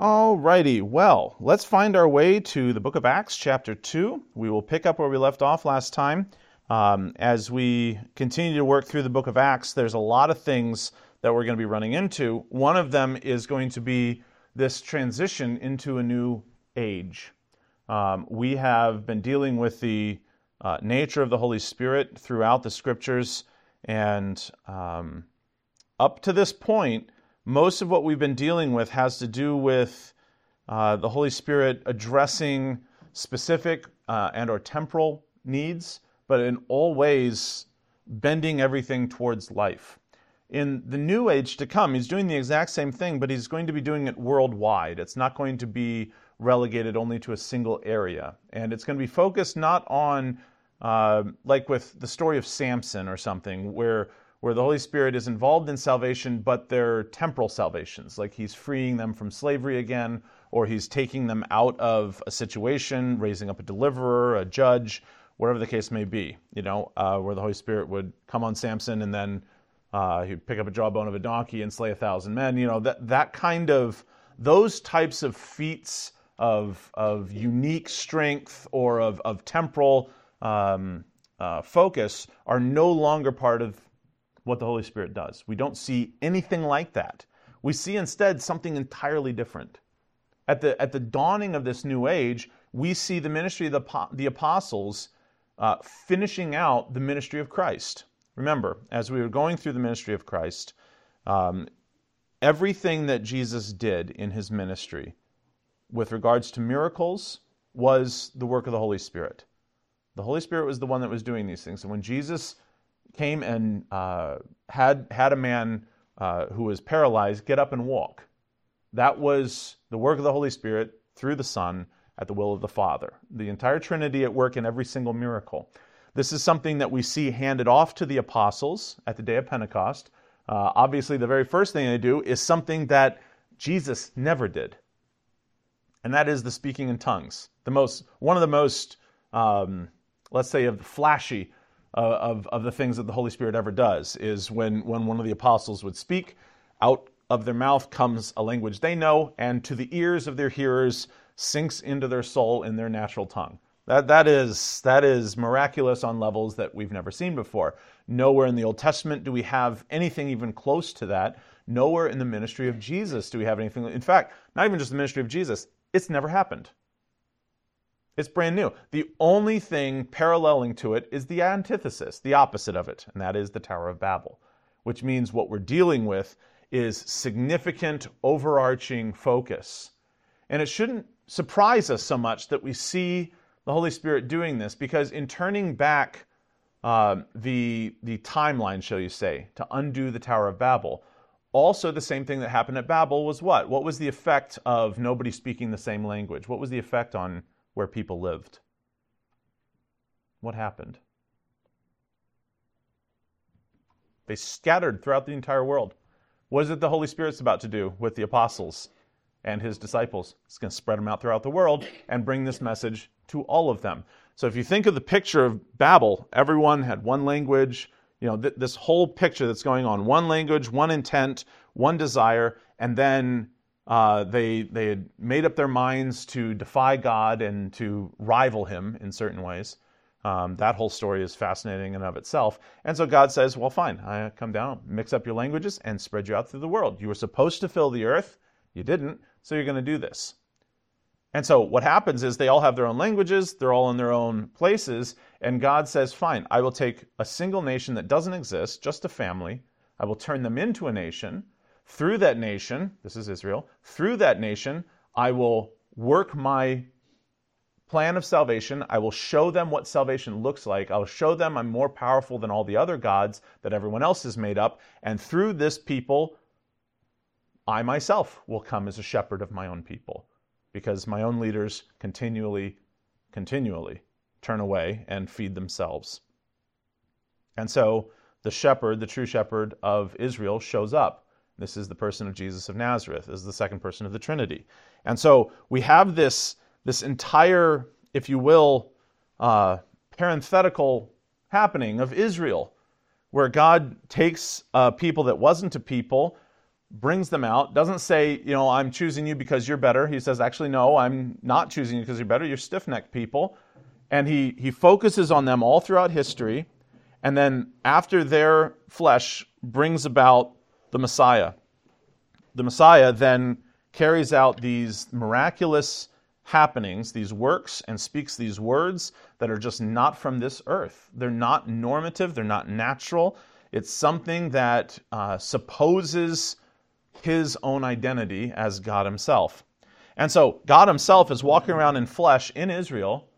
Alrighty, well, let's find our way to the book of Acts, chapter 2. We will pick up where we left off last time. As we continue to work through the book of Acts, there's a lot of things that we're going to be running into. One of them is going to be this transition into a new age. We have been dealing with the nature of the Holy Spirit throughout the Scriptures, and up to this point, most of what we've been dealing with has to do with the Holy Spirit addressing specific and or temporal needs, but in all ways bending everything towards life. In the new age to come, he's doing the exact same thing, but he's going to be doing it worldwide. It's not going to be relegated only to a single area. And it's going to be focused not on, like with the story of Samson or something, where the Holy Spirit is involved in salvation, but they're temporal salvations, like he's freeing them from slavery again, or he's taking them out of a situation, raising up a deliverer, a judge, whatever the case may be, where the Holy Spirit would come on Samson and then he'd pick up a jawbone of a donkey and slay 1,000 men, that kind of, those types of feats of unique strength or of temporal focus are no longer part of what the Holy Spirit does. We don't see anything like that. We see instead something entirely different. At the dawning of this new age, we see the ministry of the apostles finishing out the ministry of Christ. Remember, as we were going through the ministry of Christ, everything that Jesus did in his ministry with regards to miracles was the work of the Holy Spirit. The Holy Spirit was the one that was doing these things. And when Jesus came and had a man who was paralyzed get up and walk, that was the work of the Holy Spirit through the Son at the will of the Father. The entire Trinity at work in every single miracle. This is something that we see handed off to the apostles at the day of Pentecost. Obviously, the very first thing they do is something that Jesus never did, and that is the speaking in tongues. One of the most, let's say, of the flashy of the things that the Holy Spirit ever does is when one of the apostles would speak, out of their mouth comes a language they know, and to the ears of their hearers sinks into their soul in their natural tongue. That is miraculous on levels that we've never seen before. Nowhere in the Old Testament do we have anything even close to that. Nowhere in the ministry of Jesus do we have anything. In fact, not even just the ministry of Jesus, it's never happened. It's brand new. The only thing paralleling to it is the antithesis, the opposite of it, and that is the Tower of Babel, which means what we're dealing with is significant overarching focus. And it shouldn't surprise us so much that we see the Holy Spirit doing this, because in turning back the timeline, shall you say, to undo the Tower of Babel, also the same thing that happened at Babel was what? What was the effect of nobody speaking the same language? What was the effect on where people lived? What happened? They scattered throughout the entire world. What is it the Holy Spirit's about to do with the apostles and his disciples? It's going to spread them out throughout the world and bring this message to all of them. So if you think of the picture of Babel, everyone had one language, this whole picture that's going on, one language, one intent, one desire, and then they had made up their minds to defy God and to rival him in certain ways. That whole story is fascinating in and of itself. And so God says, well, fine, I come down, mix up your languages, and spread you out through the world. You were supposed to fill the earth. You didn't, so you're going to do this. And so what happens is they all have their own languages, they're all in their own places, and God says, fine, I will take a single nation that doesn't exist, just a family, I will turn them into a nation. Through that nation, this is Israel, through that nation, I will work my plan of salvation. I will show them what salvation looks like. I'll show them I'm more powerful than all the other gods that everyone else has made up. And through this people, I myself will come as a shepherd of my own people, because my own leaders continually turn away and feed themselves. And so the shepherd, the true shepherd of Israel, shows up. This is the person of Jesus of Nazareth. This is the second person of the Trinity. And so we have this entire, if you will, parenthetical happening of Israel, where God takes a people that wasn't a people, brings them out, doesn't say, you know, I'm choosing you because you're better. He says, actually, no, I'm not choosing you because you're better. You're stiff-necked people. And he focuses on them all throughout history. And then after their flesh brings about the Messiah. The Messiah then carries out these miraculous happenings, these works, and speaks these words that are just not from this earth. They're not normative. They're not natural. It's something that supposes his own identity as God himself. And so God himself is walking around in flesh in Israel,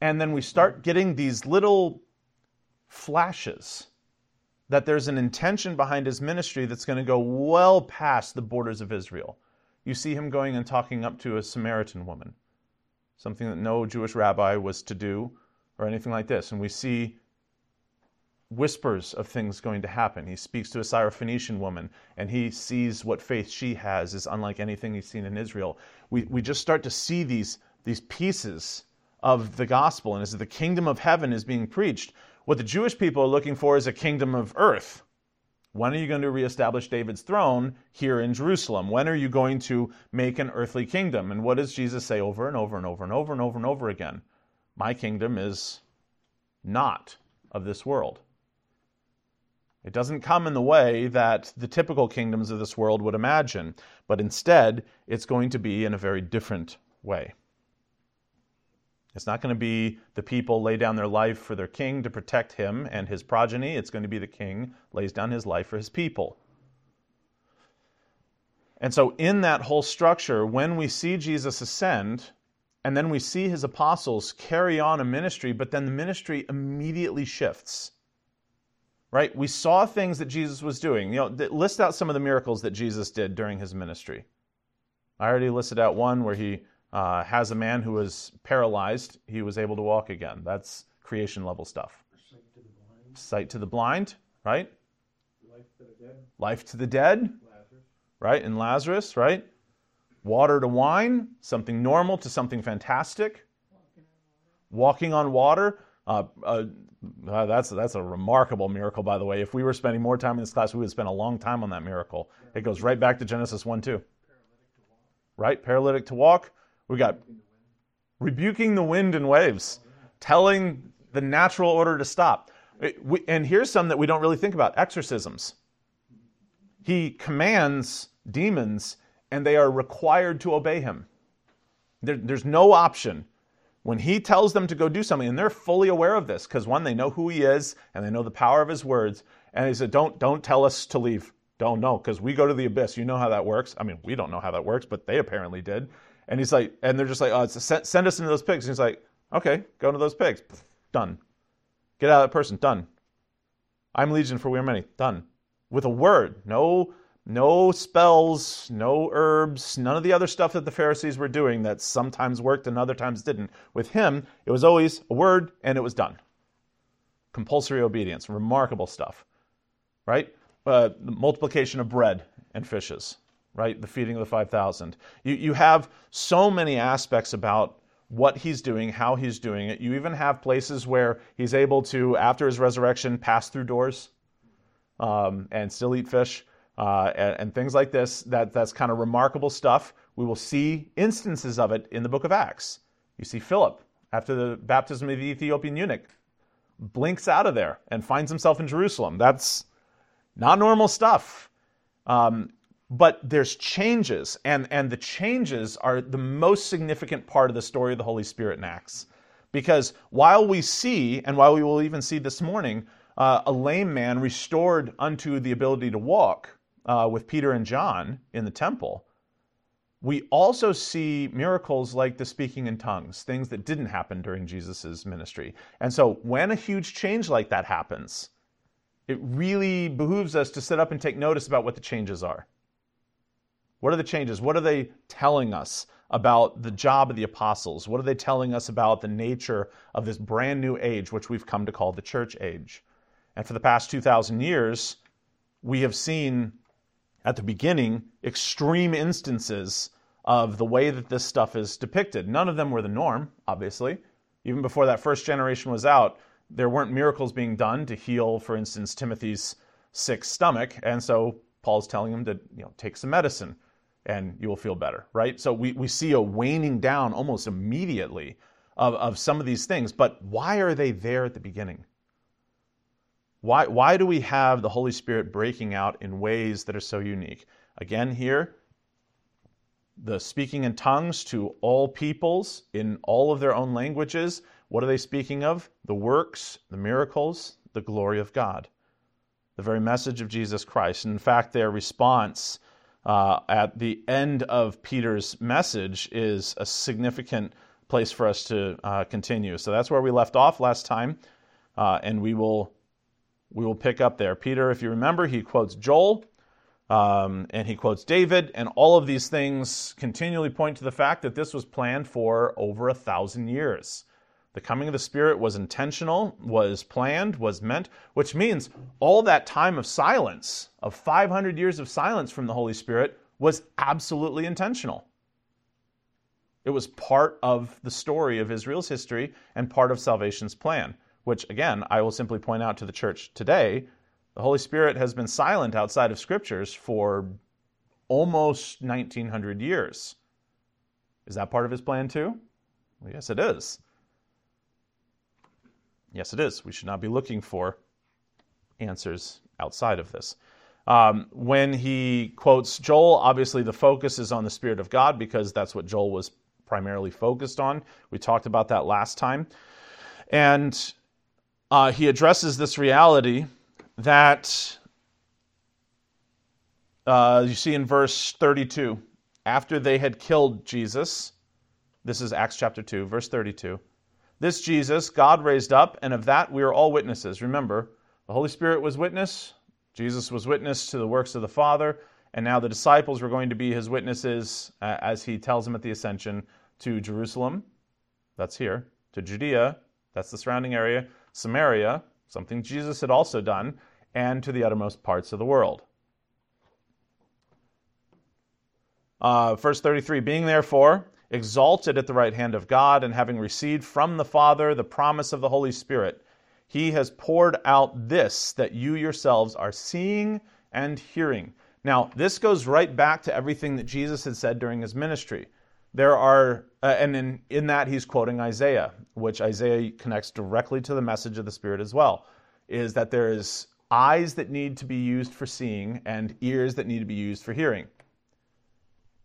and then we start getting these little flashes that there's an intention behind his ministry that's going to go well past the borders of Israel. You see him going and talking up to a Samaritan woman, something that no Jewish rabbi was to do or anything like this. And we see whispers of things going to happen. He speaks to a Syrophoenician woman, and he sees what faith she has is unlike anything he's seen in Israel. We just start to see these pieces of the gospel, and as the kingdom of heaven is being preached, what the Jewish people are looking for is a kingdom of earth. When are you going to reestablish David's throne here in Jerusalem? When are you going to make an earthly kingdom? And what does Jesus say over and over and over and over and over and over again? My kingdom is not of this world. It doesn't come in the way that the typical kingdoms of this world would imagine, but instead, it's going to be in a very different way. It's not going to be the people lay down their life for their king to protect him and his progeny. It's going to be the king lays down his life for his people. And so in that whole structure, when we see Jesus ascend, and then we see his apostles carry on a ministry, but then the ministry immediately shifts. Right? We saw things that Jesus was doing. You know, list out some of the miracles that Jesus did during his ministry. I already listed out one where he has a man who was paralyzed. He was able to walk again. That's creation level stuff. Sight to the blind, right? Life to the dead. Life to the dead, Lazarus. Right? And Lazarus, right? Water to wine, something normal to something fantastic. Walking on water. That's a remarkable miracle, by the way. If we were spending more time in this class, we would spend a long time on that miracle. It goes right back to Genesis 1-2. Paralytic to walk. Right? Paralytic to walk. We got rebuking the wind and waves, telling the natural order to stop. And here's some that we don't really think about, exorcisms. He commands demons, and they are required to obey him. There's no option. When he tells them to go do something, and they're fully aware of this, because one, they know who he is, and they know the power of his words, and he said, don't tell us to leave. Don't know, because we go to the abyss. You know how that works. I mean, we don't know how that works, but they apparently did. And he's like, and they're just like, oh, send us into those pigs. And he's like, okay, go into those pigs. Done. Get out of that person. Done. I'm legion, for we are many. Done. With a word. No spells, no herbs, none of the other stuff that the Pharisees were doing that sometimes worked and other times didn't. With him, it was always a word and it was done. Compulsory obedience. Remarkable stuff. Right? The multiplication of bread and fishes. Right? The feeding of the 5,000. You have so many aspects about what he's doing, how he's doing it. You even have places where he's able to, after his resurrection, pass through doors and still eat fish and things like this. That's kind of remarkable stuff. We will see instances of it in the book of Acts. You see Philip, after the baptism of the Ethiopian eunuch, blinks out of there and finds himself in Jerusalem. That's not normal stuff. But there's changes, and the changes are the most significant part of the story of the Holy Spirit in Acts. Because while we see, and while we will even see this morning, a lame man restored unto the ability to walk with Peter and John in the temple, we also see miracles like the speaking in tongues, things that didn't happen during Jesus' ministry. And so when a huge change like that happens, it really behooves us to sit up and take notice about what the changes are. What are the changes? What are they telling us about the job of the apostles? What are they telling us about the nature of this brand new age, which we've come to call the church age? And for the past 2,000 years, we have seen, at the beginning, extreme instances of the way that this stuff is depicted. None of them were the norm, obviously. Even before that first generation was out, there weren't miracles being done to heal, for instance, Timothy's sick stomach, and so Paul's telling him to, take some medicine and you will feel better, right? So we see a waning down almost immediately of some of these things. But why are they there at the beginning? Why do we have the Holy Spirit breaking out in ways that are so unique? Again, here, the speaking in tongues to all peoples in all of their own languages. What are they speaking of? The works, the miracles, the glory of God, the very message of Jesus Christ. And in fact, their response at the end of Peter's message is a significant place for us to continue. So that's where we left off last time, and we will pick up there. Peter, if you remember, he quotes Joel, and he quotes David, and all of these things continually point to the fact that this was planned for over 1,000 years. The coming of the Spirit was intentional, was planned, was meant, which means all that time of silence, of 500 years of silence from the Holy Spirit, was absolutely intentional. It was part of the story of Israel's history and part of salvation's plan, which, again, I will simply point out to the church today, the Holy Spirit has been silent outside of Scriptures for almost 1,900 years. Is that part of his plan too? Well, yes, it is. Yes, it is. We should not be looking for answers outside of this. When he quotes Joel, obviously the focus is on the Spirit of God because that's what Joel was primarily focused on. We talked about that last time. And he addresses this reality that you see in verse 32. After they had killed Jesus, this is Acts chapter 2, verse 32. This Jesus God raised up, and of that we are all witnesses. Remember, the Holy Spirit was witness, Jesus was witness to the works of the Father, and now the disciples were going to be his witnesses as he tells them at the ascension to Jerusalem, that's here, to Judea, that's the surrounding area, Samaria, something Jesus had also done, and to the uttermost parts of the world. Verse 33, being therefore exalted at the right hand of God, and having received from the Father the promise of the Holy Spirit, he has poured out this that you yourselves are seeing and hearing. Now, this goes right back to everything that Jesus had said during his ministry. There are, and in that he's quoting Isaiah, which Isaiah connects directly to the message of the Spirit as well, is that there is eyes that need to be used for seeing and ears that need to be used for hearing.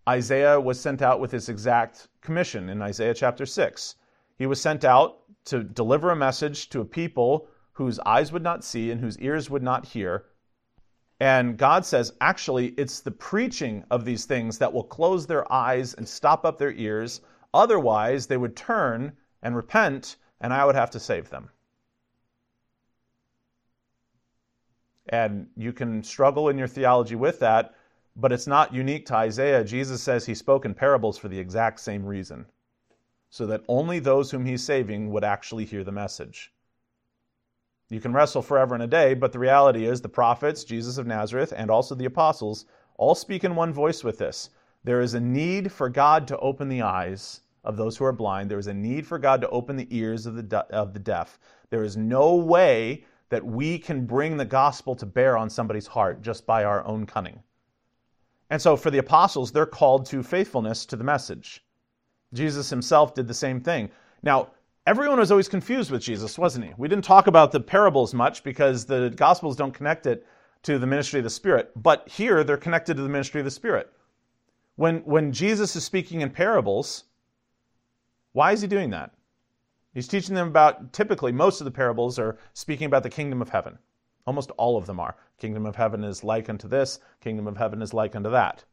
Isaiah was sent out with this exact commission in Isaiah chapter 6. He was sent out to deliver a message to a people whose eyes would not see and whose ears would not hear. And God says, actually, it's the preaching of these things that will close their eyes and stop up their ears. Otherwise, they would turn and repent, and I would have to save them. And you can struggle in your theology with that, but it's not unique to Isaiah. Jesus says he spoke in parables for the exact same reason, so that only those whom he's saving would actually hear the message. You can wrestle forever and a day, but the reality is the prophets, Jesus of Nazareth, and also the apostles all speak in one voice with this. There is a need for God to open the eyes of those who are blind. There is a need for God to open the ears of the deaf. There is no way that we can bring the gospel to bear on somebody's heart just by our own cunning. And so for the apostles, they're called to faithfulness to the message. Jesus himself did the same thing. Now, everyone was always confused with Jesus, wasn't he? We didn't talk about the parables much because the Gospels don't connect it to the ministry of the Spirit. But here, they're connected to the ministry of the Spirit. When Jesus is speaking in parables, why is he doing that? He's teaching them about, typically, most of the parables are speaking about the kingdom of heaven. Almost all of them are. Kingdom of heaven is like unto this. Kingdom of heaven is like unto that.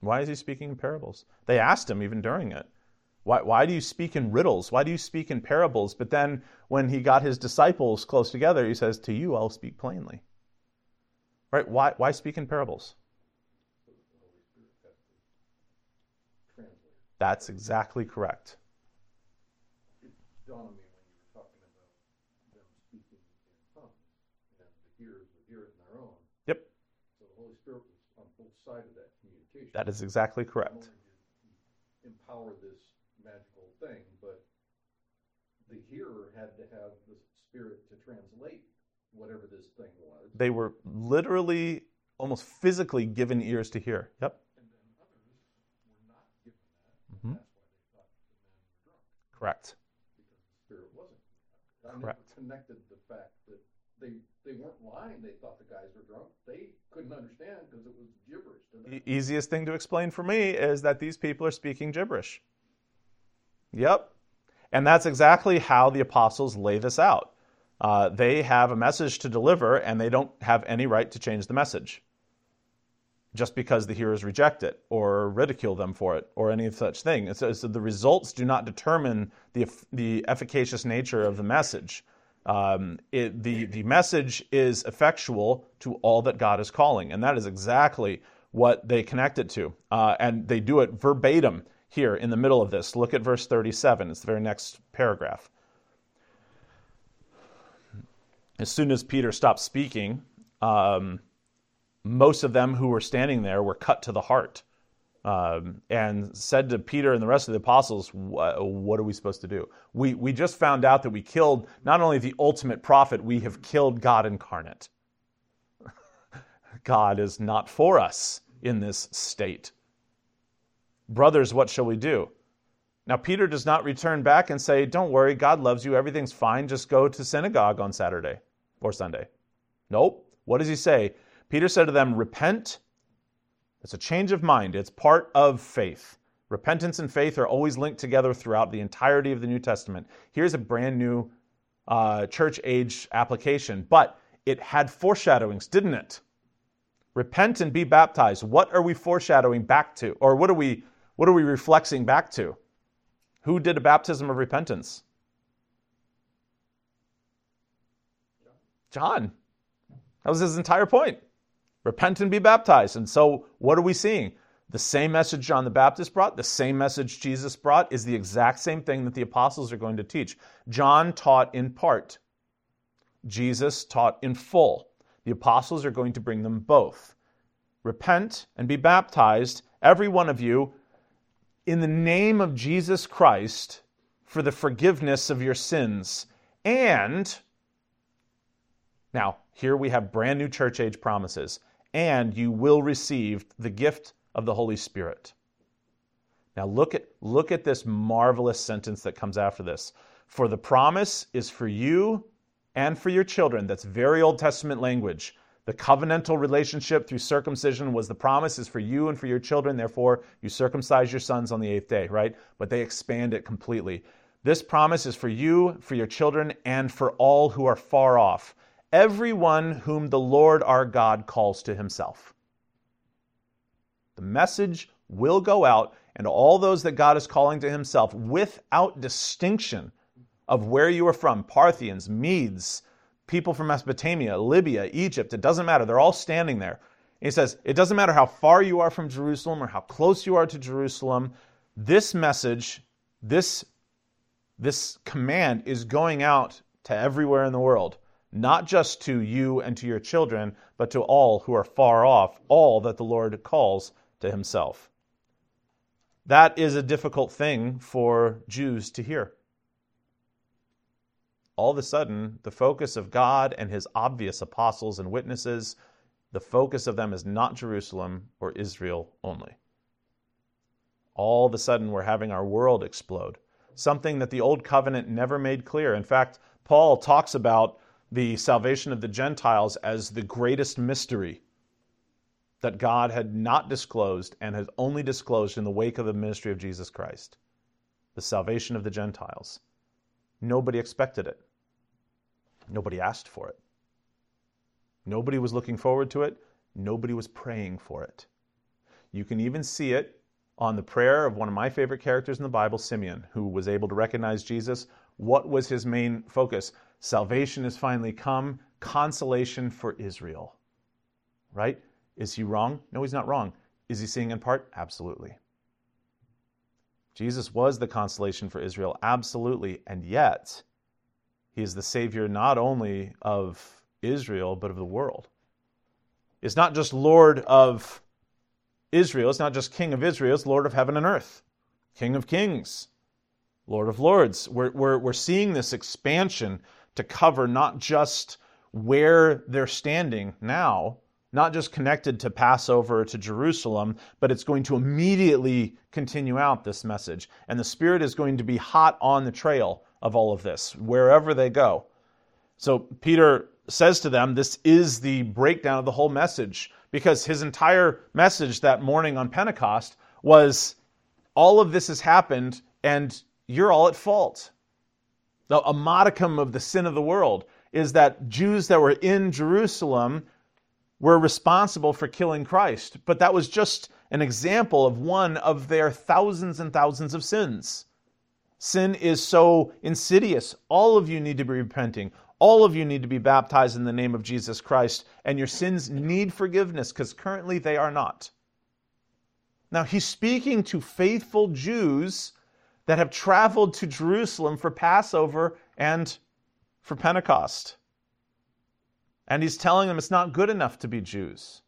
Why is he speaking in parables? They asked him even during it. Why do you speak in riddles? Why do you speak in parables? But then when he got his disciples close together, he says, to you I'll speak plainly. Right? Why speak in parables? That's exactly correct. It dawned on me when you were talking about them speaking in tongues, and the hearers would hear it in their own. Yep. So the Holy Spirit was on both sides of that. That is exactly correct. Empower this magical thing, but the hearer had to have the Spirit to translate whatever this thing was. They were literally, almost physically given ears to hear. Yep. And then others were not given that. Mm-hmm. That's why they thought the man was drunk. Correct. Because the spirit wasn't. Correct. Never connected the fact that they weren't lying. They thought the guys were drunk. They couldn't understand because it was gibberish to them. The easiest thing to explain for me is that these people are speaking gibberish. Yep. And that's exactly how the apostles lay this out. They have a message to deliver, and they don't have any right to change the message just because the hearers reject it or ridicule them for it or any such thing. So the results do not determine the efficacious nature of the message. The message is effectual to all that God is calling, and that is exactly what they connect it to. And they do it verbatim here in the middle of this. Look at verse 37. It's the very next paragraph. As soon as Peter stopped speaking, most of them who were standing there were cut to the heart, and said to Peter and the rest of the apostles, what are we supposed to do? We just found out that we killed not only the ultimate prophet, we have killed God incarnate. God is not for us in this state. Brothers, what shall we do? Now, Peter does not return back and say, don't worry, God loves you, everything's fine, just go to synagogue on Saturday or Sunday. Nope. What does he say? Peter said to them, repent. It's a change of mind. It's part of faith. Repentance and faith are always linked together throughout the entirety of the New Testament. Here's a brand new church age application, but it had foreshadowings, didn't it? Repent and be baptized. What are we foreshadowing back to? Or what are we reflexing back to? Who did a baptism of repentance? John. That was his entire point. Repent and be baptized. And so what are we seeing? The same message John the Baptist brought, the same message Jesus brought, is the exact same thing that the apostles are going to teach. John taught in part. Jesus taught in full. The apostles are going to bring them both. Repent and be baptized, every one of you, in the name of Jesus Christ, for the forgiveness of your sins. And, now, here we have brand new church age promises. And you will receive the gift of the Holy Spirit. Now look at this marvelous sentence that comes after this. For the promise is for you and for your children. That's very Old Testament language. The covenantal relationship through circumcision was the promise is for you and for your children, therefore you circumcise your sons on the 8th day, right? But they expand it completely. This promise is for you, for your children, and for all who are far off. Everyone whom the Lord our God calls to himself. The message will go out, and all those that God is calling to himself, without distinction of where you are from, Parthians, Medes, people from Mesopotamia, Libya, Egypt, it doesn't matter. They're all standing there. And he says, it doesn't matter how far you are from Jerusalem or how close you are to Jerusalem. This message, this command is going out to everywhere in the world, not just to you and to your children, but to all who are far off, all that the Lord calls to himself. That is a difficult thing for Jews to hear. All of a sudden, the focus of God and his obvious apostles and witnesses, the focus of them is not Jerusalem or Israel only. All of a sudden, we're having our world explode, something that the Old Covenant never made clear. In fact, Paul talks about the salvation of the Gentiles as the greatest mystery that God had not disclosed and had only disclosed in the wake of the ministry of Jesus Christ, the salvation of the Gentiles. Nobody expected it. Nobody asked for it. Nobody was looking forward to it. Nobody was praying for it. You can even see it on the prayer of one of my favorite characters in the Bible, Simeon, who was able to recognize Jesus. What was his main focus? Salvation has finally come. Consolation for Israel. Right? Is he wrong? No, he's not wrong. Is he seeing in part? Absolutely. Jesus was the consolation for Israel, absolutely, and yet he is the Savior not only of Israel, but of the world. It's not just Lord of Israel, it's not just King of Israel, it's Lord of heaven and earth, King of kings, Lord of lords. We're seeing this expansion to cover not just where they're standing now, not just connected to Passover, to Jerusalem, but it's going to immediately continue out this message. And the Spirit is going to be hot on the trail of all of this, wherever they go. So Peter says to them, this is the breakdown of the whole message, because his entire message that morning on Pentecost was, all of this has happened, and you're all at fault. A modicum of the sin of the world is that Jews that were in Jerusalem were responsible for killing Christ, but that was just an example of one of their thousands and thousands of sins. Sin is so insidious. All of you need to be repenting. All of you need to be baptized in the name of Jesus Christ, and your sins need forgiveness because currently they are not. Now, he's speaking to faithful Jews that have traveled to Jerusalem for Passover and for Pentecost. And he's telling them it's not good enough to be Jews.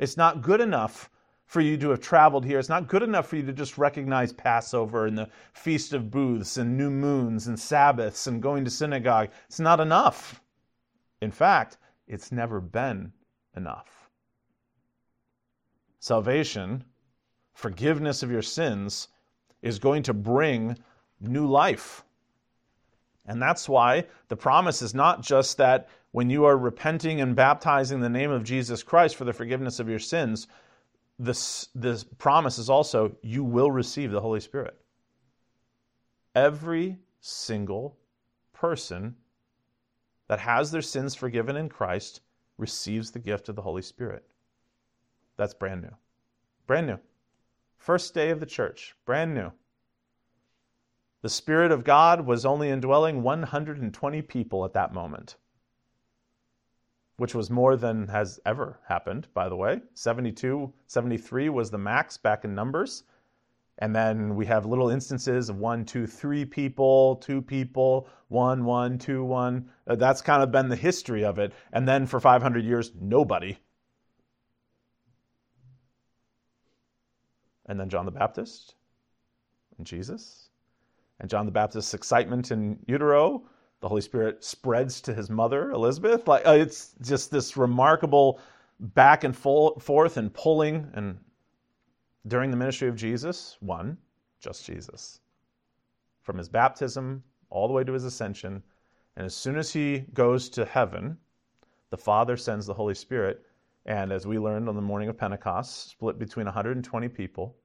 It's not good enough for you to have traveled here. It's not good enough for you to just recognize Passover and the Feast of Booths and new moons and Sabbaths and going to synagogue. It's not enough. In fact, it's never been enough. Salvation, forgiveness of your sins, is going to bring new life. And that's why the promise is not just that when you are repenting and baptizing in the name of Jesus Christ for the forgiveness of your sins, this promise is also you will receive the Holy Spirit. Every single person that has their sins forgiven in Christ receives the gift of the Holy Spirit. That's brand new. Brand new. First day of the church, brand new. The Spirit of God was only indwelling 120 people at that moment, which was more than has ever happened, by the way. 72, 73 was the max back in Numbers. And then we have little instances of 1, 2, 3 people, 2 people, 1, 1, 2, 1. That's kind of been the history of it. And then for 500 years, nobody. And then John the Baptist and Jesus. And John the Baptist's excitement in utero. The Holy Spirit spreads to his mother, Elizabeth. Like, it's just this remarkable back and forth and pulling. And during the ministry of Jesus, one, just Jesus. From his baptism all the way to his ascension. And as soon as he goes to heaven, the Father sends the Holy Spirit. And as we learned on the morning of Pentecost, split between 120 people.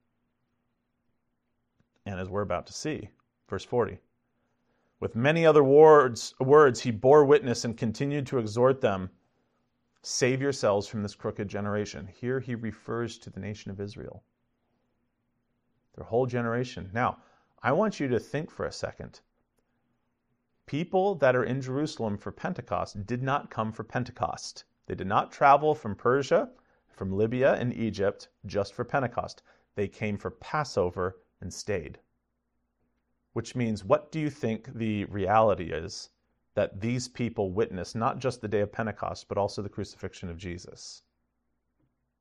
And as we're about to see, verse 40. With many other words, he bore witness and continued to exhort them, save yourselves from this crooked generation. Here he refers to the nation of Israel. Their whole generation. Now, I want you to think for a second. People that are in Jerusalem for Pentecost did not come for Pentecost. They did not travel from Persia, from Libya and Egypt just for Pentecost. They came for Passover and stayed. Which means, what do you think the reality is that these people witnessed, not just the day of Pentecost, but also the crucifixion of Jesus?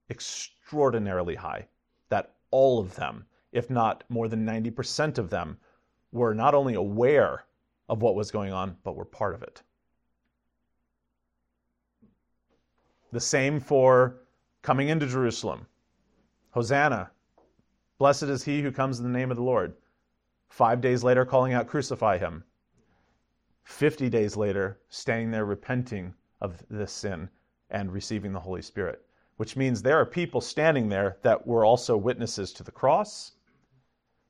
Extraordinarily high. That all of them, if not more than 90% of them, were not only aware of what was going on, but were part of it. The same for coming into Jerusalem. Hosanna, blessed is he who comes in the name of the Lord. 5 days later, calling out, crucify him. 50 days later, standing there repenting of this sin and receiving the Holy Spirit. Which means there are people standing there that were also witnesses to the cross,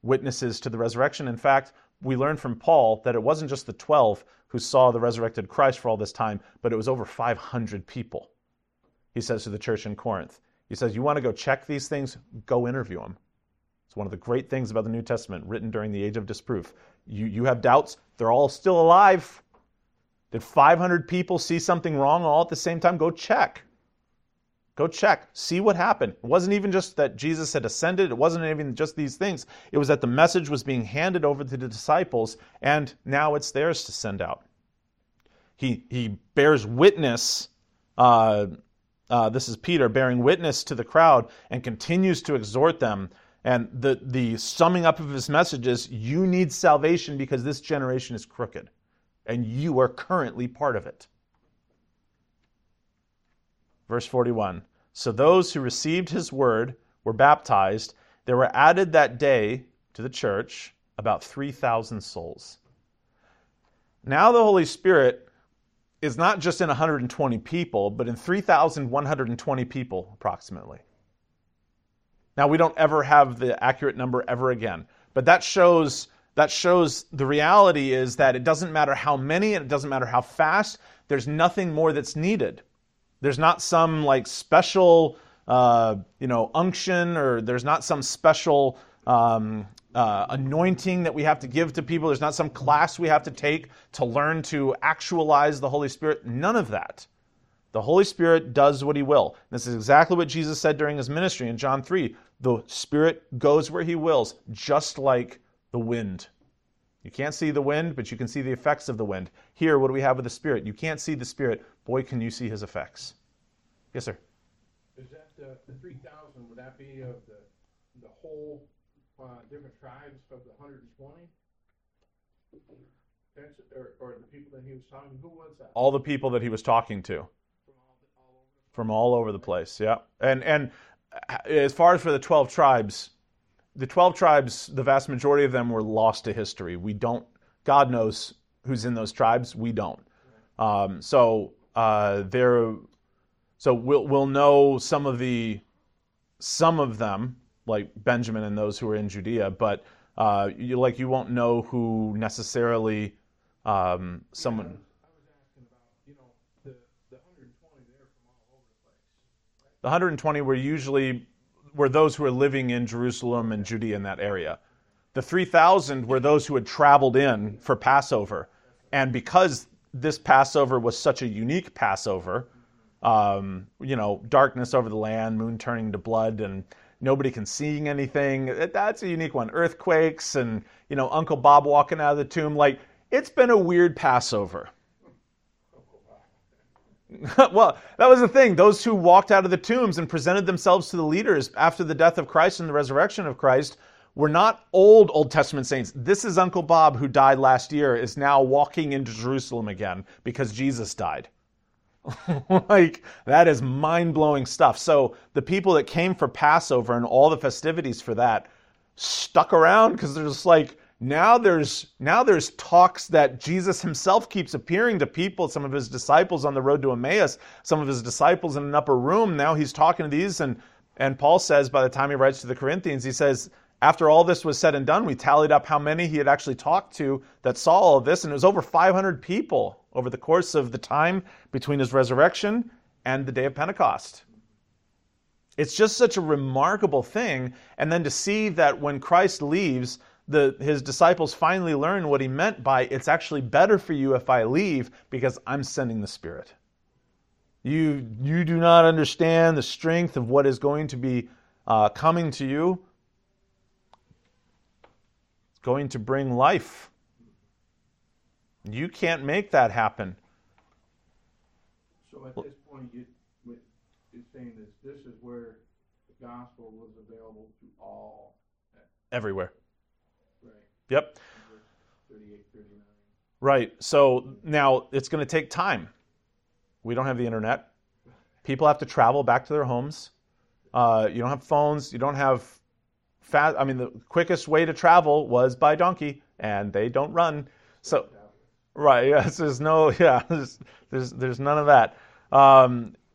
witnesses to the resurrection. In fact, we learned from Paul that it wasn't just the 12 who saw the resurrected Christ for all this time, but it was over 500 people. He says to the church in Corinth, he says, you want to go check these things? Go interview them. It's one of the great things about the New Testament, written during the age of disproof. You have doubts, they're all still alive. Did 500 people see something wrong all at the same time? Go check. Go check. See what happened. It wasn't even just that Jesus had ascended. It wasn't even just these things. It was that the message was being handed over to the disciples, and now it's theirs to send out. He bears witness. This is Peter bearing witness to the crowd and continues to exhort them. And the summing up of his message is, you need salvation because this generation is crooked. And you are currently part of it. Verse 41, so those who received his word were baptized. There were added that day to the church about 3,000 souls. Now the Holy Spirit is not just in 120 people, but in 3,120 people approximately. Now we don't ever have the accurate number ever again, but that shows the reality is that it doesn't matter how many and it doesn't matter how fast. There's nothing more that's needed. There's not some like special unction, or there's not some special anointing that we have to give to people. There's not some class we have to take to learn to actualize the Holy Spirit. None of that. The Holy Spirit does what he will. This is exactly what Jesus said during his ministry in John 3. The Spirit goes where he wills, just like the wind. You can't see the wind, but you can see the effects of the wind. Here, what do we have with the Spirit? You can't see the Spirit. Boy, can you see his effects. Yes, sir? Is that the 3,000, would that be of the whole different tribes of the 120? Or the people that he was talking to? Who was that? All the people that he was talking to. From all over the place, yeah. And as far as for the 12 tribes, the vast majority of them were lost to history. We don't, God knows who's in those tribes. We don't. So we'll know some of them, like Benjamin and those who are in Judea, but you won't know who necessarily someone. I was asking about the 120 there from all over the place. Right? The 120 were those who were living in Jerusalem and Judea in that area. The 3,000 were those who had traveled in for Passover, and because this Passover was such a unique Passover, darkness over the land, moon turning to blood, and nobody can see anything. That's a unique one. Earthquakes and, Uncle Bob walking out of the tomb. Like, it's been a weird Passover. Well, that was the thing. Those who walked out of the tombs and presented themselves to the leaders after the death of Christ and the resurrection of Christ were not Old Testament saints. This is Uncle Bob who died last year, is now walking into Jerusalem again because Jesus died. Like, that is mind-blowing stuff. So the people that came for Passover and all the festivities for that stuck around because they're just like, now there's talks that Jesus himself keeps appearing to people, some of his disciples on the road to Emmaus, some of his disciples in an upper room. Now he's talking to these, and Paul says, by the time he writes to the Corinthians, he says, after all this was said and done, we tallied up how many he had actually talked to that saw all of this, and it was over 500 people over the course of the time between his resurrection and the day of Pentecost. It's just such a remarkable thing, and then to see that when Christ leaves, his disciples finally learn what he meant by, it's actually better for you if I leave because I'm sending the Spirit. You do not understand the strength of what is going to be coming to you. Going to bring life. You can't make that happen. So at this point, you're saying that this is where the gospel was available to all. Everywhere. Right. Yep. 38, 39. Right. So now it's going to take time. We don't have the internet. People have to travel back to their homes. You don't have phones. You don't have... the quickest way to travel was by donkey, and they don't run. So, right, yes, there's none of that.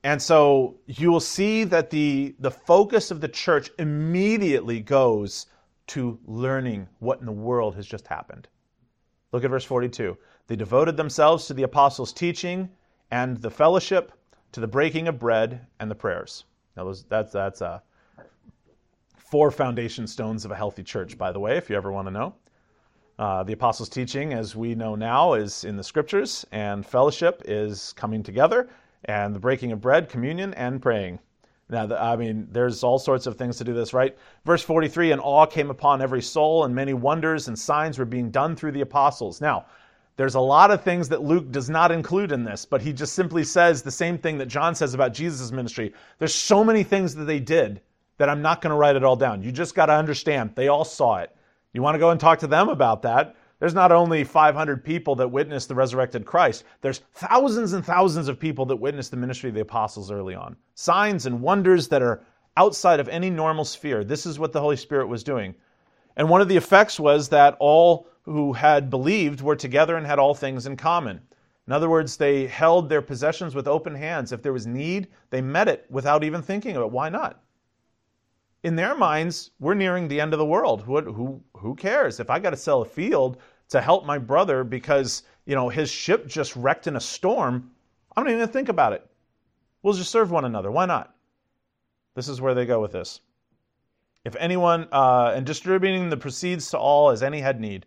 And so you will see that the focus of the church immediately goes to learning what in the world has just happened. Look at verse 42. They devoted themselves to the apostles' teaching and the fellowship, to the breaking of bread and the prayers. Now, that's four foundation stones of a healthy church, by the way, if you ever want to know. The apostles' teaching, as we know now, is in the scriptures, and fellowship is coming together, and the breaking of bread, communion, and praying. Now, there's all sorts of things to do this, right? Verse 43, and awe came upon every soul, and many wonders and signs were being done through the apostles. Now, there's a lot of things that Luke does not include in this, but he just simply says the same thing that John says about Jesus' ministry. There's so many things that they did that I'm not going to write it all down. You just got to understand, they all saw it. You want to go and talk to them about that? There's not only 500 people that witnessed the resurrected Christ, there's thousands and thousands of people that witnessed the ministry of the apostles early on. Signs and wonders that are outside of any normal sphere. This is what the Holy Spirit was doing. And one of the effects was that all who had believed were together and had all things in common. In other words, they held their possessions with open hands. If there was need, they met it without even thinking of it. Why not? In their minds, we're nearing the end of the world. Who cares? If I got to sell a field to help my brother because, his ship just wrecked in a storm, I'm not even going to think about it. We'll just serve one another. Why not? This is where they go with this. If anyone, and distributing the proceeds to all as any had need.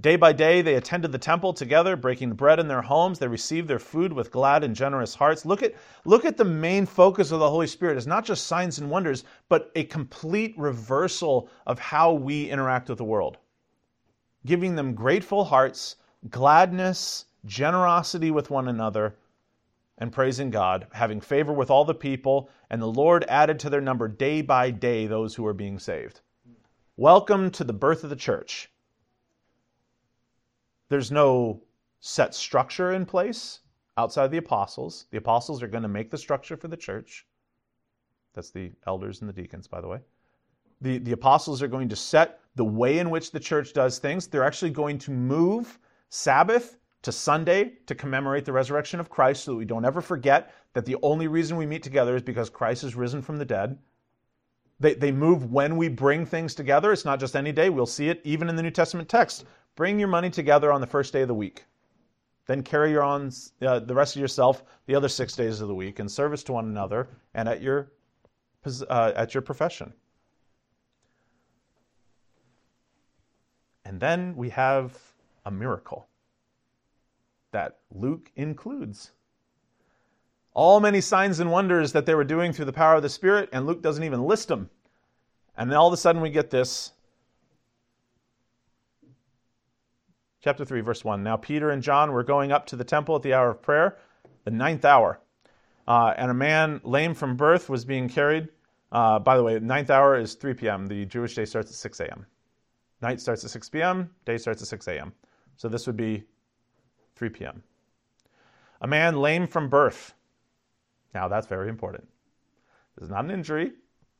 Day by day they attended the temple together, breaking bread in their homes. They received their food with glad and generous hearts. Look at the main focus of the Holy Spirit. It's not just signs and wonders, but a complete reversal of how we interact with the world. Giving them grateful hearts, gladness, generosity with one another, and praising God, having favor with all the people, and the Lord added to their number day by day those who are being saved. Welcome to the birth of the church. There's no set structure in place outside of the apostles. The apostles are going to make the structure for the church. That's the elders and the deacons, by the way. The apostles are going to set the way in which the church does things. They're actually going to move Sabbath to Sunday to commemorate the resurrection of Christ so that we don't ever forget that the only reason we meet together is because Christ is risen from the dead. They move when we bring things together. It's not just any day. We'll see it even in the New Testament text. Bring your money together on the first day of the week. Then carry the rest of yourself the other 6 days of the week in service to one another and at your profession. And then we have a miracle that Luke includes. All many signs and wonders that they were doing through the power of the Spirit, and Luke doesn't even list them. And then all of a sudden we get this. Chapter 3, verse 1. Now Peter and John were going up to the temple at the hour of prayer, the ninth hour. And a man lame from birth was being carried. By the way, the ninth hour is 3 p.m. The Jewish day starts at 6 a.m. Night starts at 6 p.m. Day starts at 6 a.m. So this would be 3 p.m. A man lame from birth. Now that's very important. This is not an injury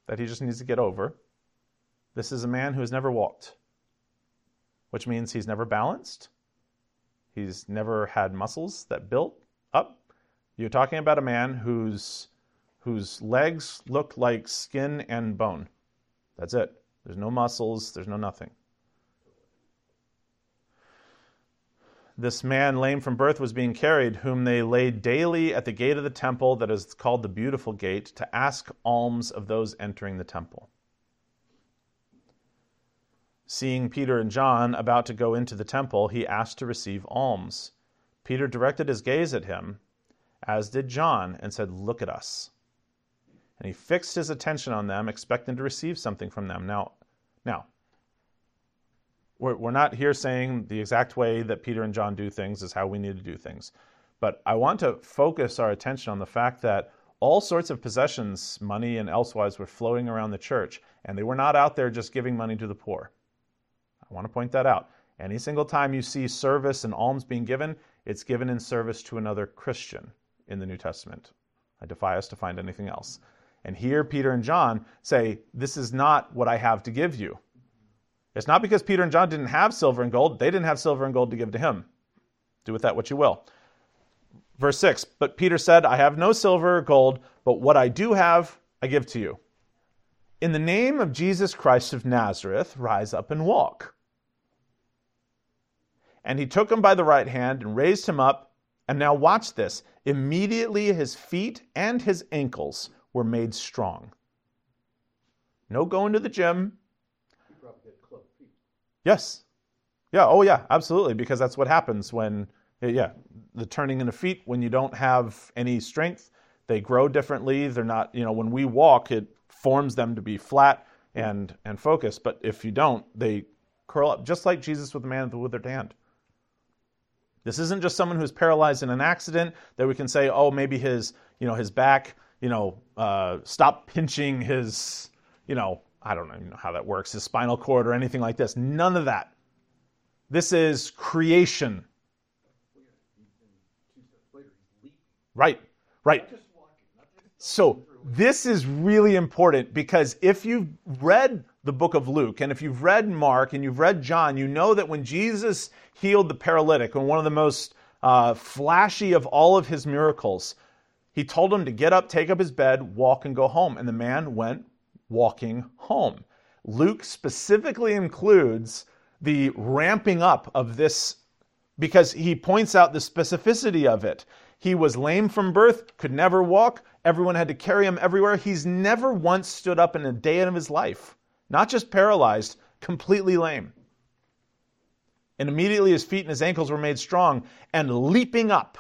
that he just needs to get over. This is a man who has never walked, which means he's never balanced. He's never had muscles that built up. You're talking about a man whose legs look like skin and bone. That's it. There's no muscles. There's no nothing. This man, lame from birth, was being carried, whom they laid daily at the gate of the temple that is called the Beautiful Gate, to ask alms of those entering the temple. Seeing Peter and John about to go into the temple, he asked to receive alms. Peter directed his gaze at him, as did John, and said, "Look at us." And he fixed his attention on them, expecting to receive something from them. Now, we're not here saying the exact way that Peter and John do things is how we need to do things. But I want to focus our attention on the fact that all sorts of possessions, money and elsewise, were flowing around the church, and they were not out there just giving money to the poor. I want to point that out. Any single time you see service and alms being given, it's given in service to another Christian in the New Testament. I defy us to find anything else. And here Peter and John say, this is not what I have to give you. It's not because Peter and John didn't have silver and gold. They didn't have silver and gold to give to him. Do with that what you will. Verse 6, but Peter said, I have no silver or gold, but what I do have, I give to you. In the name of Jesus Christ of Nazareth, rise up and walk. And he took him by the right hand and raised him up. And now watch this. Immediately his feet and his ankles were made strong. No going to the gym. He probably had club feet. Yes. Yeah. Oh yeah, absolutely. Because that's what happens when, the turning in the feet, when you don't have any strength, they grow differently. They're not, when we walk, it forms them to be flat and focused. But if you don't, they curl up, just like Jesus with the man with the withered hand. This isn't just someone who's paralyzed in an accident that we can say, oh, maybe his back, stop pinching his, I don't even know how that works, his spinal cord or anything like this. None of that. This is creation. Right, right. So this is really important, because if you've read the book of Luke, and if you've read Mark, and you've read John, you know that when Jesus healed the paralytic, and one of the most flashy of all of his miracles, he told him to get up, take up his bed, walk, and go home. And the man went walking home. Luke specifically includes the ramping up of this because he points out the specificity of it. He was lame from birth, could never walk. Everyone had to carry him everywhere. He's never once stood up in a day of his life. Not just paralyzed, completely lame. And immediately his feet and his ankles were made strong, and leaping up,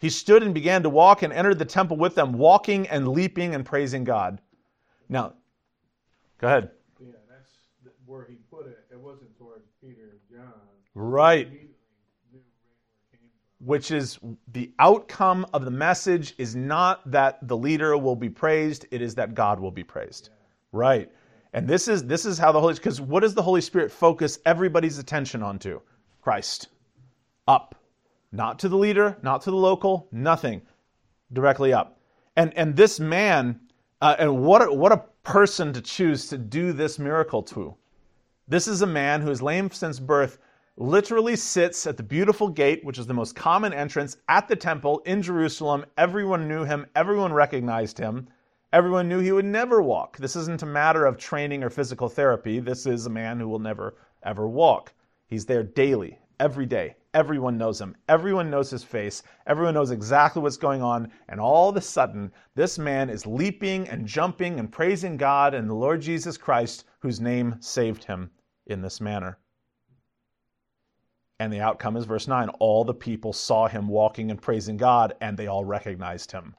he stood and began to walk and entered the temple with them, walking and leaping and praising God. Now, go ahead. Yeah, that's where he put it. It wasn't towards Peter and John. Right. Which is the outcome of the message is not that the leader will be praised, it is that God will be praised. Yeah. Right. And this is how the Holy Spirit, because what does the Holy Spirit focus everybody's attention onto? Christ. Up. Not to the leader, not to the local, nothing. Directly up. And this man, and what a person to choose to do this miracle to. This is a man who is lame since birth, literally sits at the Beautiful Gate, which is the most common entrance at the temple in Jerusalem. Everyone knew him. Everyone recognized him. Everyone knew he would never walk. This isn't a matter of training or physical therapy. This is a man who will never, ever walk. He's there daily, every day. Everyone knows him. Everyone knows his face. Everyone knows exactly what's going on. And all of a sudden, this man is leaping and jumping and praising God and the Lord Jesus Christ, whose name saved him in this manner. And the outcome is verse 9. All the people saw him walking and praising God, and they all recognized him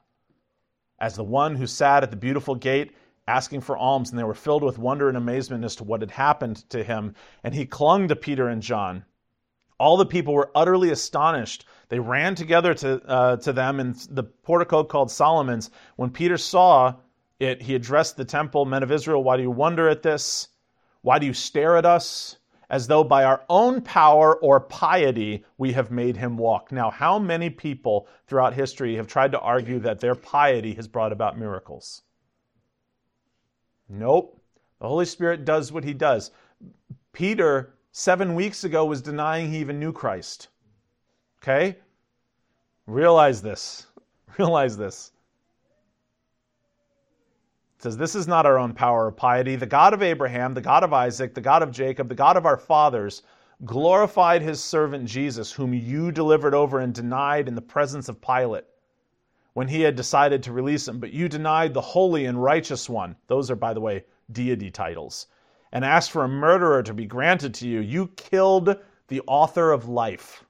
as the one who sat at the Beautiful Gate asking for alms, and they were filled with wonder and amazement as to what had happened to him. And he clung to Peter and John. All the people were utterly astonished. They ran together to them in the portico called Solomon's. When Peter saw it, he addressed the temple, "Men of Israel, why do you wonder at this? Why do you stare at us? As though by our own power or piety we have made him walk." Now, how many people throughout history have tried to argue that their piety has brought about miracles? Nope. The Holy Spirit does what he does. Peter, 7 weeks ago, was denying he even knew Christ. Okay? Realize this. Realize this. It says, this is not our own power or piety. The God of Abraham, the God of Isaac, the God of Jacob, the God of our fathers, glorified his servant Jesus, whom you delivered over and denied in the presence of Pilate when he had decided to release him. But you denied the holy and righteous one. Those are, by the way, deity titles. And asked for a murderer to be granted to you. You killed the author of life.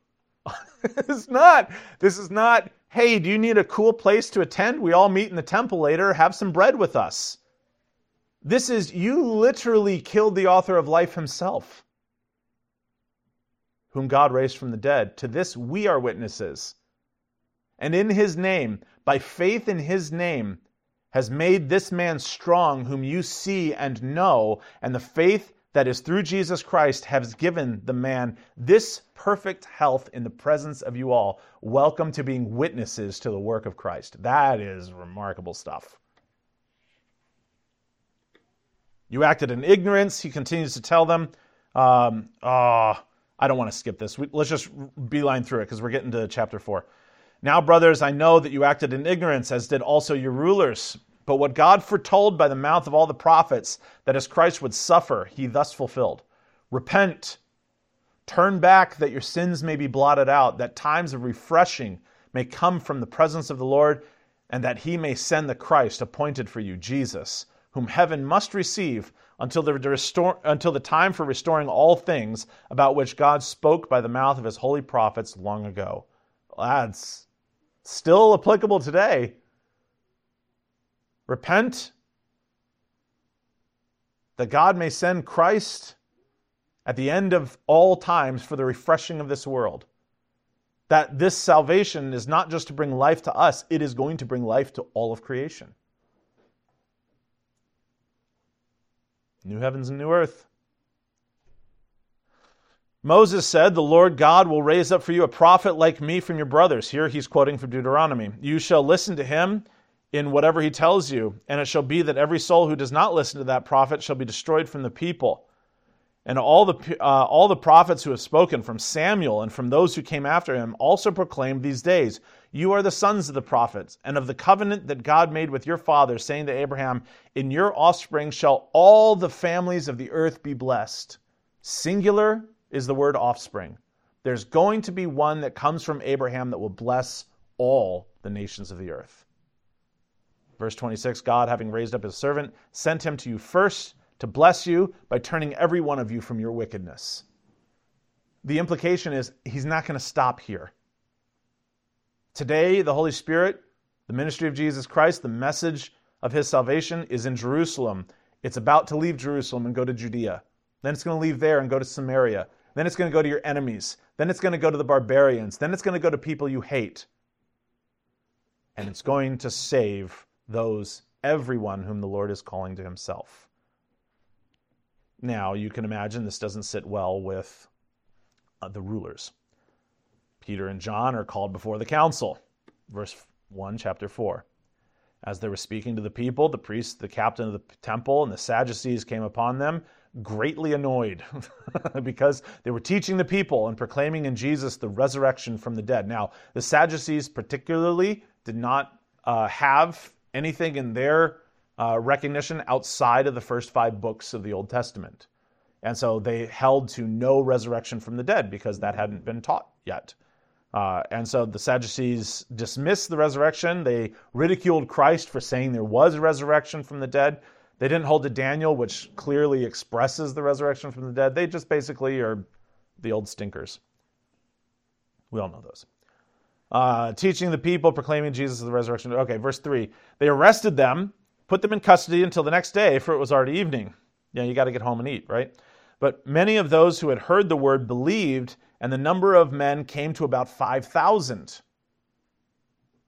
This is not, hey, do you need a cool place to attend? We all meet in the temple later. Have some bread with us. This is, you literally killed the author of life himself, whom God raised from the dead. To this we are witnesses. And in his name, by faith in his name, has made this man strong, whom you see and know, and the faith that is through Jesus Christ has given the man this perfect health in the presence of you all. Welcome to being witnesses to the work of Christ. That is remarkable stuff. You acted in ignorance, he continues to tell them. I don't want to skip this. Let's just beeline through it because we're getting to chapter 4. Now, brothers, I know that you acted in ignorance, as did also your rulers. But what God foretold by the mouth of all the prophets, that as Christ would suffer, he thus fulfilled. Repent, turn back, that your sins may be blotted out, that times of refreshing may come from the presence of the Lord, and that he may send the Christ appointed for you, Jesus, whom heaven must receive until the time for restoring all things, about which God spoke by the mouth of his holy prophets long ago. That's still applicable today. Repent, that God may send Christ at the end of all times for the refreshing of this world. That this salvation is not just to bring life to us, it is going to bring life to all of creation. New heavens and new earth. Moses said, the Lord God will raise up for you a prophet like me from your brothers. Here he's quoting from Deuteronomy. You shall listen to him in whatever he tells you, and it shall be that every soul who does not listen to that prophet shall be destroyed from the people. And all the prophets who have spoken from Samuel and from those who came after him also proclaimed these days, you are the sons of the prophets and of the covenant that God made with your father, saying to Abraham, in your offspring shall all the families of the earth be blessed. Singular is the word offspring. There's going to be one that comes from Abraham that will bless all the nations of the earth. Verse 26, God, having raised up his servant, sent him to you first, to bless you by turning every one of you from your wickedness. The implication is he's not going to stop here. Today, the Holy Spirit, the ministry of Jesus Christ, the message of his salvation is in Jerusalem. It's about to leave Jerusalem and go to Judea. Then it's going to leave there and go to Samaria. Then it's going to go to your enemies. Then it's going to go to the barbarians. Then it's going to go to people you hate. And it's going to save those, everyone whom the Lord is calling to himself. Now, you can imagine this doesn't sit well with the rulers. Peter and John are called before the council. Verse 1, chapter 4. As they were speaking to the people, the priests, the captain of the temple, and the Sadducees came upon them, greatly annoyed, because they were teaching the people and proclaiming in Jesus the resurrection from the dead. Now, the Sadducees particularly did not have anything in their recognition outside of the first 5 books of the Old Testament. And so they held to no resurrection from the dead because that hadn't been taught yet. And so the Sadducees dismissed the resurrection. They ridiculed Christ for saying there was a resurrection from the dead. They didn't hold to Daniel, which clearly expresses the resurrection from the dead. They just basically are the old stinkers. We all know those. Teaching the people, proclaiming Jesus of the resurrection. Okay, verse 3. They arrested them, put them in custody until the next day, for it was already evening. Yeah, you got to get home and eat, right? But many of those who had heard the word believed, and the number of men came to about 5,000.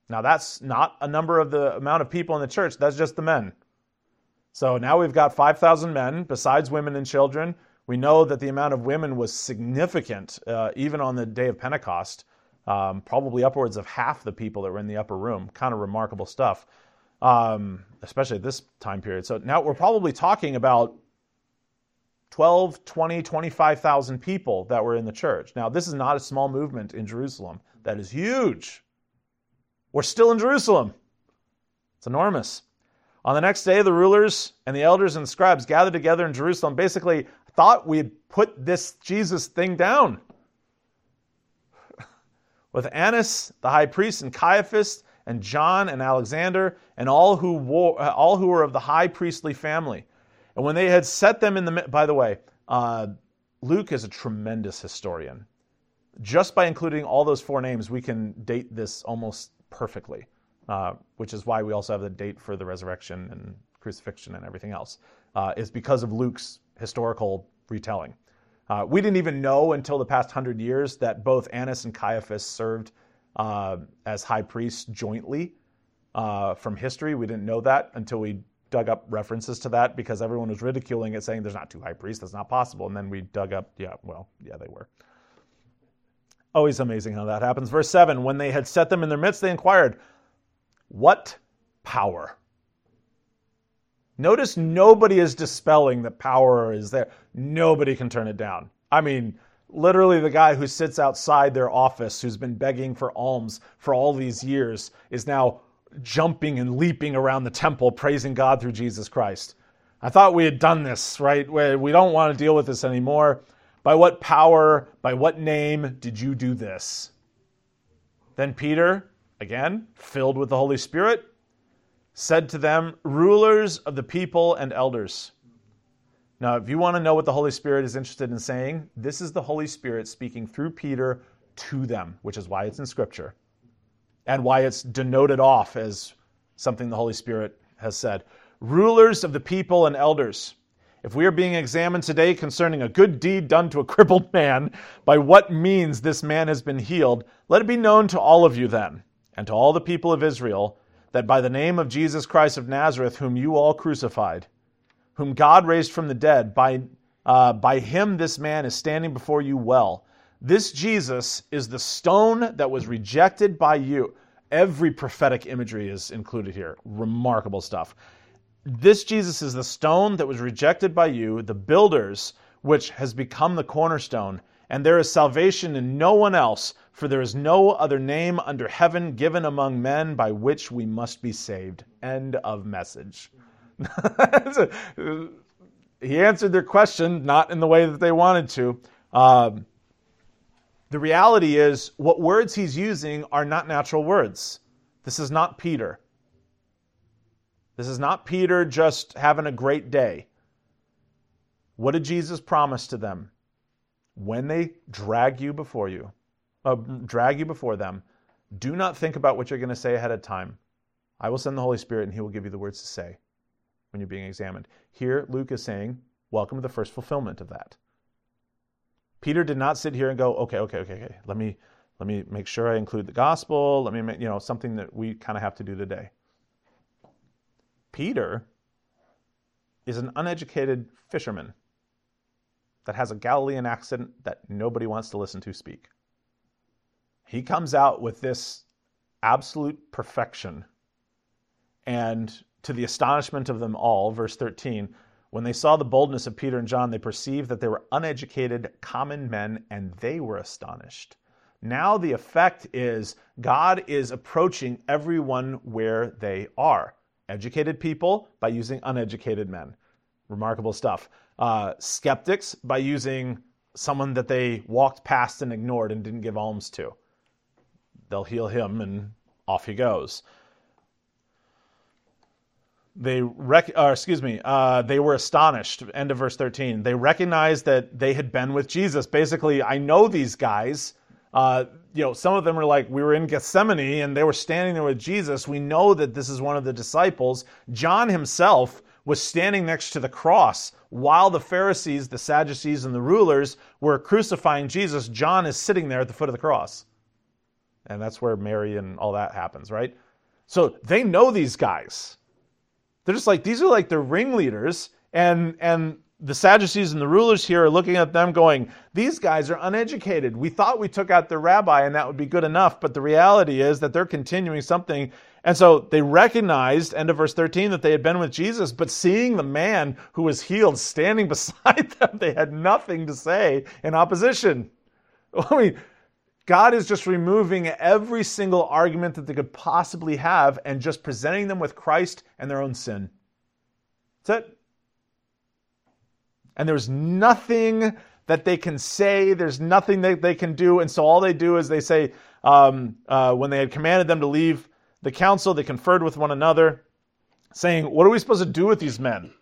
Now, that's not a number of the amount of people in the church. That's just the men. So now we've got 5,000 men, besides women and children. We know that the amount of women was significant, even on the day of Pentecost. Probably upwards of half the people that were in the upper room. Kind of remarkable stuff. Especially at this time period. So now we're probably talking about 12, 20, 25,000 people that were in the church. Now, this is not a small movement in Jerusalem. That is huge. We're still in Jerusalem. It's enormous. On the next day, the rulers and the elders and the scribes gathered together in Jerusalem, basically thought we had put this Jesus thing down. With Annas, the high priest, and Caiaphas, and John and Alexander, and all who were of the high priestly family. And when they had set them in the... By the way, Luke is a tremendous historian. Just by including all those 4 names, we can date this almost perfectly, which is why we also have the date for the resurrection and crucifixion and everything else. It's because of Luke's historical retelling. We didn't even know until the past 100 years that both Annas and Caiaphas served as high priests jointly from history. We didn't know that until we dug up references to that because everyone was ridiculing it, saying there's not 2 high priests, that's not possible. And then we dug up, they were. Always amazing how that happens. Verse 7, when they had set them in their midst, they inquired, what power? Notice nobody is dispelling that power is there. Nobody can turn it down. I mean, literally the guy who sits outside their office, who's been begging for alms for all these years, is now jumping and leaping around the temple, praising God through Jesus Christ. I thought we had done this, right? We don't want to deal with this anymore. By what power, by what name did you do this? Then Peter, again, filled with the Holy Spirit, said to them, rulers of the people and elders. Now, if you want to know what the Holy Spirit is interested in saying, this is the Holy Spirit speaking through Peter to them, which is why it's in Scripture and why it's denoted off as something the Holy Spirit has said. Rulers of the people and elders, if we are being examined today concerning a good deed done to a crippled man, by what means this man has been healed, let it be known to all of you then, and to all the people of Israel, that by the name of Jesus Christ of Nazareth, whom you all crucified, whom God raised from the dead, by By him this man is standing before you well. This Jesus is the stone that was rejected by you. Every prophetic imagery is included here. Remarkable stuff. This Jesus is the stone that was rejected by you, the builders, which has become the cornerstone. And there is salvation in no one else, for there is no other name under heaven given among men by which we must be saved. End of message. He answered their question, not in the way that they wanted to. The reality is, what words he's using are not natural words. This is not Peter. This is not Peter just having a great day. What did Jesus promise to them? When they drag you before them, do not think about what you're going to say ahead of time. I will send the Holy Spirit and he will give you the words to say when you're being examined. Here, Luke is saying, welcome to the first fulfillment of that. Peter did not sit here and go, okay. Let me make sure I include the gospel. Let me make, something that we kind of have to do today. Peter is an uneducated fisherman that has a Galilean accent that nobody wants to listen to speak. He comes out with this absolute perfection. And to the astonishment of them all, verse 13, when they saw the boldness of Peter and John, they perceived that they were uneducated common men, and they were astonished. Now the effect is God is approaching everyone where they are. Educated people by using uneducated men. Remarkable stuff. Skeptics by using someone that they walked past and ignored and didn't give alms to. They'll heal him and off he goes. They were astonished. End of verse 13. They recognized that they had been with Jesus. Basically, I know these guys. Some of them are like, we were in Gethsemane and they were standing there with Jesus. We know that this is one of the disciples. John himself was standing next to the cross while the Pharisees, the Sadducees, and the rulers were crucifying Jesus. John is sitting there at the foot of the cross. And that's where Mary and all that happens, right? So they know these guys. They're just like, these are like the ringleaders, and the Sadducees and the rulers here are looking at them going, these guys are uneducated. We thought we took out the rabbi and that would be good enough, but the reality is that they're continuing something. And so they recognized, end of verse 13, that they had been with Jesus, but seeing the man who was healed standing beside them, they had nothing to say in opposition. I mean, God is just removing every single argument that they could possibly have and just presenting them with Christ and their own sin. That's it. And there's nothing that they can say. There's nothing that they can do. And so all they do is they say, when they had commanded them to leave the council, they conferred with one another, saying, what are we supposed to do with these men?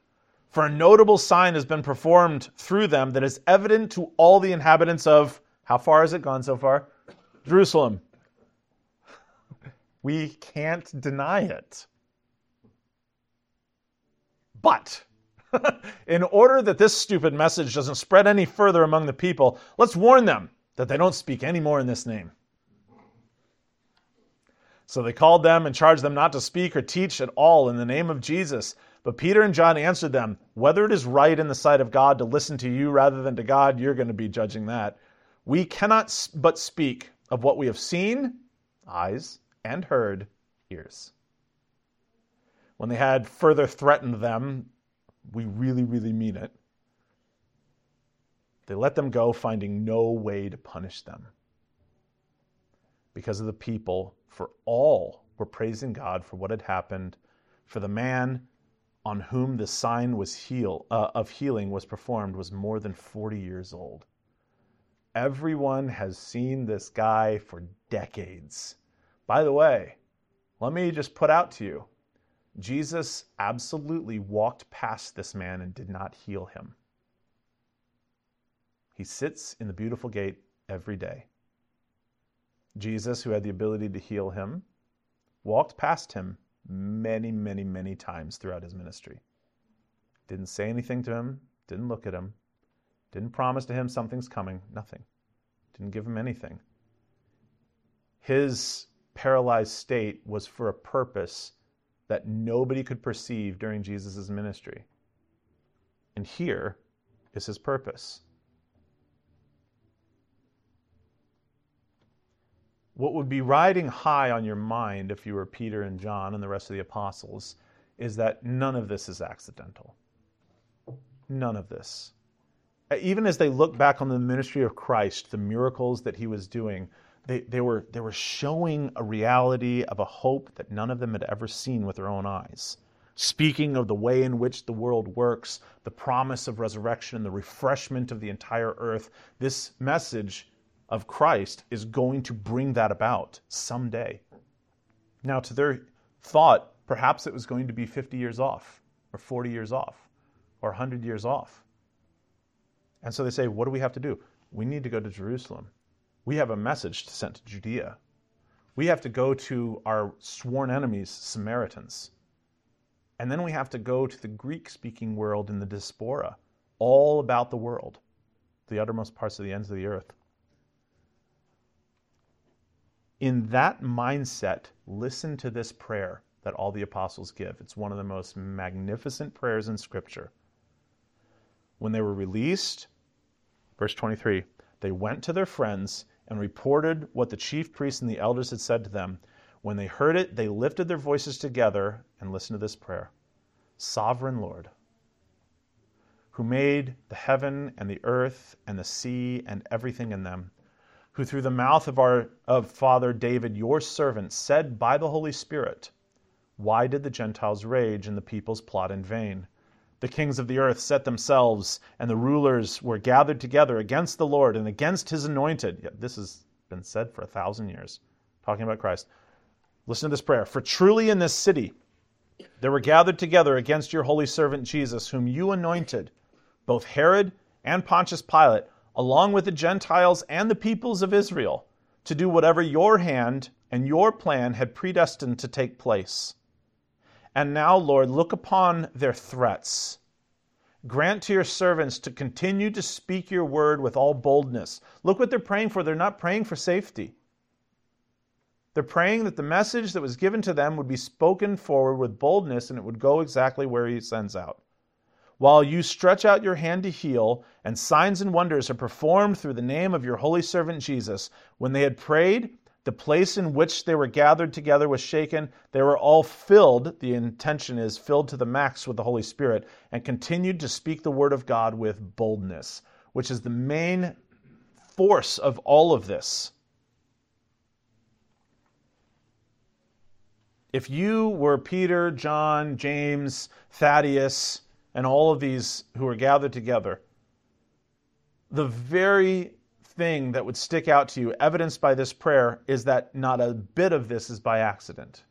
For a notable sign has been performed through them that is evident to all the inhabitants of, how far has it gone so far? Jerusalem. We can't deny it. But in order that this stupid message doesn't spread any further among the people, let's warn them that they don't speak any more in this name. So they called them and charged them not to speak or teach at all in the name of Jesus. But Peter and John answered them, whether it is right in the sight of God to listen to you rather than to God, you're going to be judging that. We cannot but speak of what we have seen, eyes, and heard, ears. When they had further threatened them, we really, really mean it. They let them go, finding no way to punish them. Because of the people, for all were praising God for what had happened, for the man on whom the sign was of healing was performed was more than 40 years old. Everyone has seen this guy for decades. By the way, let me just put out to you, Jesus absolutely walked past this man and did not heal him. He sits in the Beautiful Gate every day. Jesus, who had the ability to heal him, walked past him many, many, many times throughout his ministry. Didn't say anything to him, didn't look at him, didn't promise to him something's coming, nothing. Didn't give him anything. His paralyzed state was for a purpose that nobody could perceive during Jesus' ministry. And here is his purpose. What would be riding high on your mind if you were Peter and John and the rest of the apostles is that none of this is accidental. None of this. Even as they look back on the ministry of Christ, the miracles that he was doing, they were showing a reality of a hope that none of them had ever seen with their own eyes. Speaking of the way in which the world works, the promise of resurrection, the refreshment of the entire earth, this message of Christ is going to bring that about someday. Now, to their thought, perhaps it was going to be 50 years off, or 40 years off, or 100 years off. And so they say, what do we have to do? We need to go to Jerusalem. We have a message to send to Judea. We have to go to our sworn enemies, Samaritans. And then we have to go to the Greek-speaking world in the diaspora, all about the world, the uttermost parts of the ends of the earth. In that mindset, listen to this prayer that all the apostles give. It's one of the most magnificent prayers in Scripture. When they were released, verse 23, they went to their friends and reported what the chief priests and the elders had said to them. When they heard it, they lifted their voices together and listened to this prayer. Sovereign Lord, who made the heaven and the earth and the sea and everything in them, who through the mouth of Father David, your servant, said by the Holy Spirit, why did the Gentiles rage and the peoples plot in vain? The kings of the earth set themselves, and the rulers were gathered together against the Lord and against his anointed. Yeah, this has been said for 1,000 years, talking about Christ. Listen to this prayer. For truly in this city they were gathered together against your holy servant Jesus, whom you anointed, both Herod and Pontius Pilate, along with the Gentiles and the peoples of Israel, to do whatever your hand and your plan had predestined to take place. And now, Lord, look upon their threats. Grant to your servants to continue to speak your word with all boldness. Look what they're praying for. They're not praying for safety. They're praying that the message that was given to them would be spoken forward with boldness and it would go exactly where he sends out. While you stretch out your hand to heal, and signs and wonders are performed through the name of your holy servant Jesus. When they had prayed, the place in which they were gathered together was shaken. They were all filled, the intention is filled to the max with the Holy Spirit, and continued to speak the word of God with boldness, which is the main force of all of this. If you were Peter, John, James, Thaddeus, and all of these who were gathered together, the very thing that would stick out to you, evidenced by this prayer, is that not a bit of this is by accident.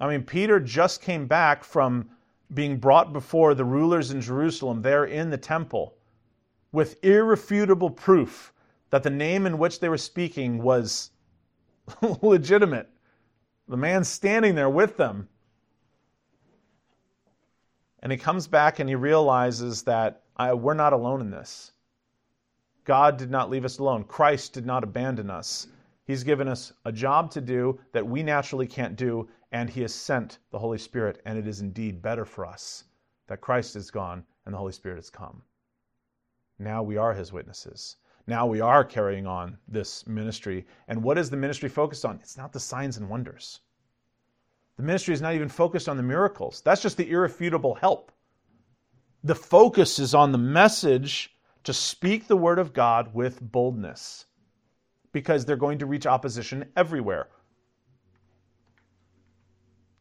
I mean, Peter just came back from being brought before the rulers in Jerusalem, there in the temple, with irrefutable proof that the name in which they were speaking was legitimate. The man standing there with them. And he comes back and he realizes that we're not alone in this. God did not leave us alone. Christ did not abandon us. He's given us a job to do that we naturally can't do, and he has sent the Holy Spirit, and it is indeed better for us that Christ is gone and the Holy Spirit has come. Now we are his witnesses. Now we are carrying on this ministry. And what is the ministry focused on? It's not the signs and wonders. The ministry is not even focused on the miracles. That's just the irrefutable help. The focus is on the message to speak the word of God with boldness, because they're going to reach opposition everywhere.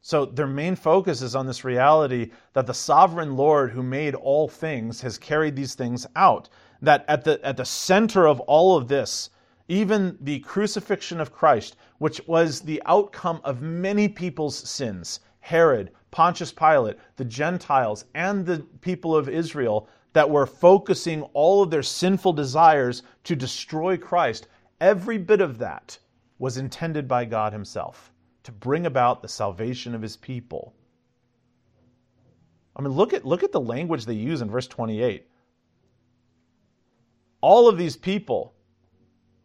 So their main focus is on this reality that the sovereign Lord who made all things has carried these things out. That at the center of all of this, even the crucifixion of Christ, which was the outcome of many people's sins, Herod, Pontius Pilate, the Gentiles, and the people of Israel, that were focusing all of their sinful desires to destroy Christ, every bit of that was intended by God himself to bring about the salvation of his people. I mean, look at the language they use in verse 28. All of these people,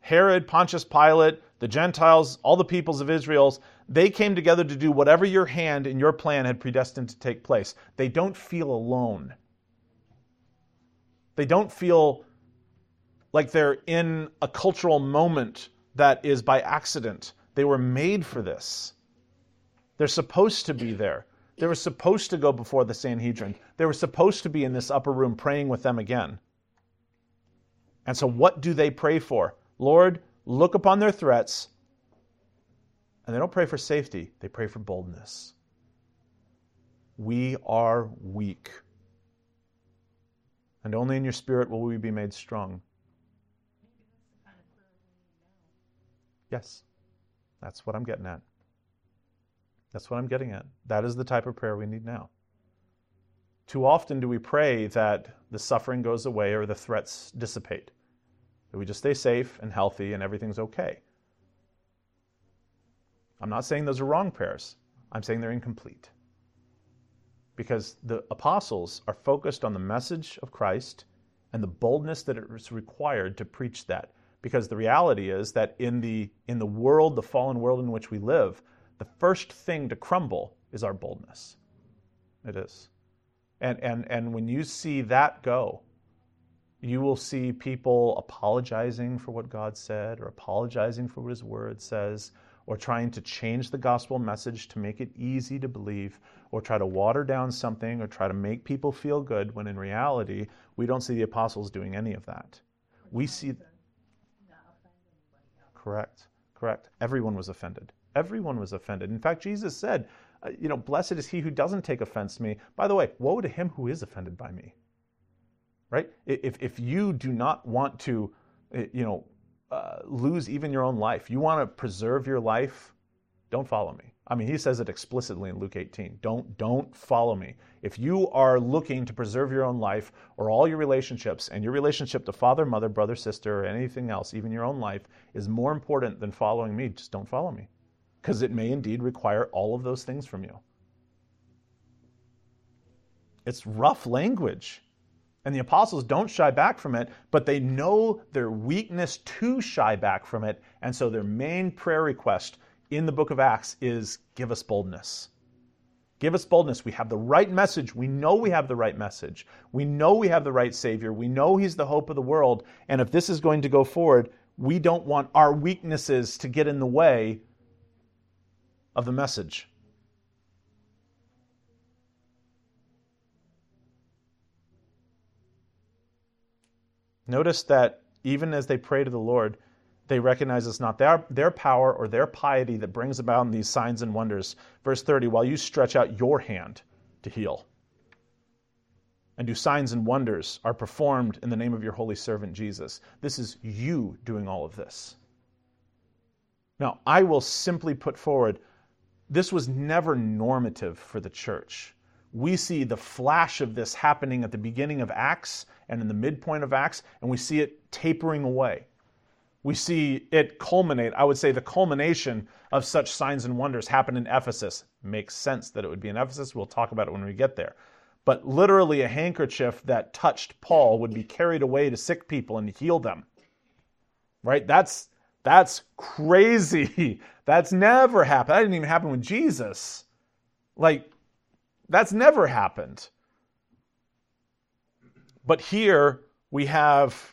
Herod, Pontius Pilate, the Gentiles, all the peoples of Israel, they came together to do whatever your hand and your plan had predestined to take place. They don't feel alone. They don't feel like they're in a cultural moment that is by accident. They were made for this. They're supposed to be there. They were supposed to go before the Sanhedrin. They were supposed to be in this upper room praying with them again. And so what do they pray for? Lord, look upon their threats. And they don't pray for safety. They pray for boldness. We are weak. And only in your Spirit will we be made strong. Yes, that's what I'm getting at. That's what I'm getting at. That is the type of prayer we need now. Too often do we pray that the suffering goes away or the threats dissipate, that we just stay safe and healthy and everything's okay. I'm not saying those are wrong prayers. I'm saying they're incomplete. Because the apostles are focused on the message of Christ and the boldness that is required to preach that. Because the reality is that in the world, the fallen world in which we live, the first thing to crumble is our boldness. It is. And when you see that go, you will see people apologizing for what God said or apologizing for what His Word says or trying to change the gospel message to make it easy to believe or try to water down something or try to make people feel good when in reality, we don't see the apostles doing any of that. We see... Correct. Everyone was offended. Everyone was offended. In fact, Jesus said, blessed is he who doesn't take offense to me. By the way, woe to him who is offended by me, right? If you do not want to, lose even your own life, you want to preserve your life, don't follow me. I mean, he says it explicitly in Luke 18. Don't follow me. If you are looking to preserve your own life or all your relationships and your relationship to father, mother, brother, sister, or anything else, even your own life, is more important than following me, just don't follow me. Because it may indeed require all of those things from you. It's rough language. And the apostles don't shy back from it, but they know their weakness to shy back from it. And so their main prayer request in the book of Acts is, give us boldness. Give us boldness. We have the right message. We know we have the right message. We know we have the right Savior. We know He's the hope of the world. And if this is going to go forward, we don't want our weaknesses to get in the way of the message. Notice that even as they pray to the Lord, they recognize it's not their power or their piety that brings about these signs and wonders. Verse 30, while you stretch out your hand to heal and do signs and wonders are performed in the name of your holy servant Jesus. This is you doing all of this. Now, I will simply put forward, this was never normative for the church. We see the flash of this happening at the beginning of Acts and in the midpoint of Acts, and we see it tapering away. We see it culminate. I would say the culmination of such signs and wonders happened in Ephesus. Makes sense that it would be in Ephesus. We'll talk about it when we get there. But literally a handkerchief that touched Paul would be carried away to sick people and heal them. Right? That's crazy. That's never happened. That didn't even happen with Jesus. Like, that's never happened. But here we have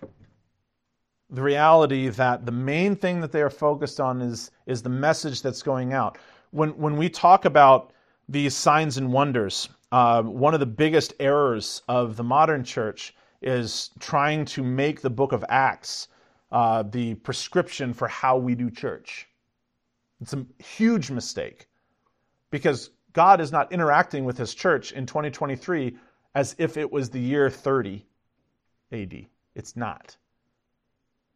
the reality that the main thing that they are focused on is the message that's going out. When we talk about these signs and wonders, one of the biggest errors of the modern church is trying to make the book of Acts the prescription for how we do church. It's a huge mistake because God is not interacting with His church in 2023 as if it was the year 30 AD. It's not.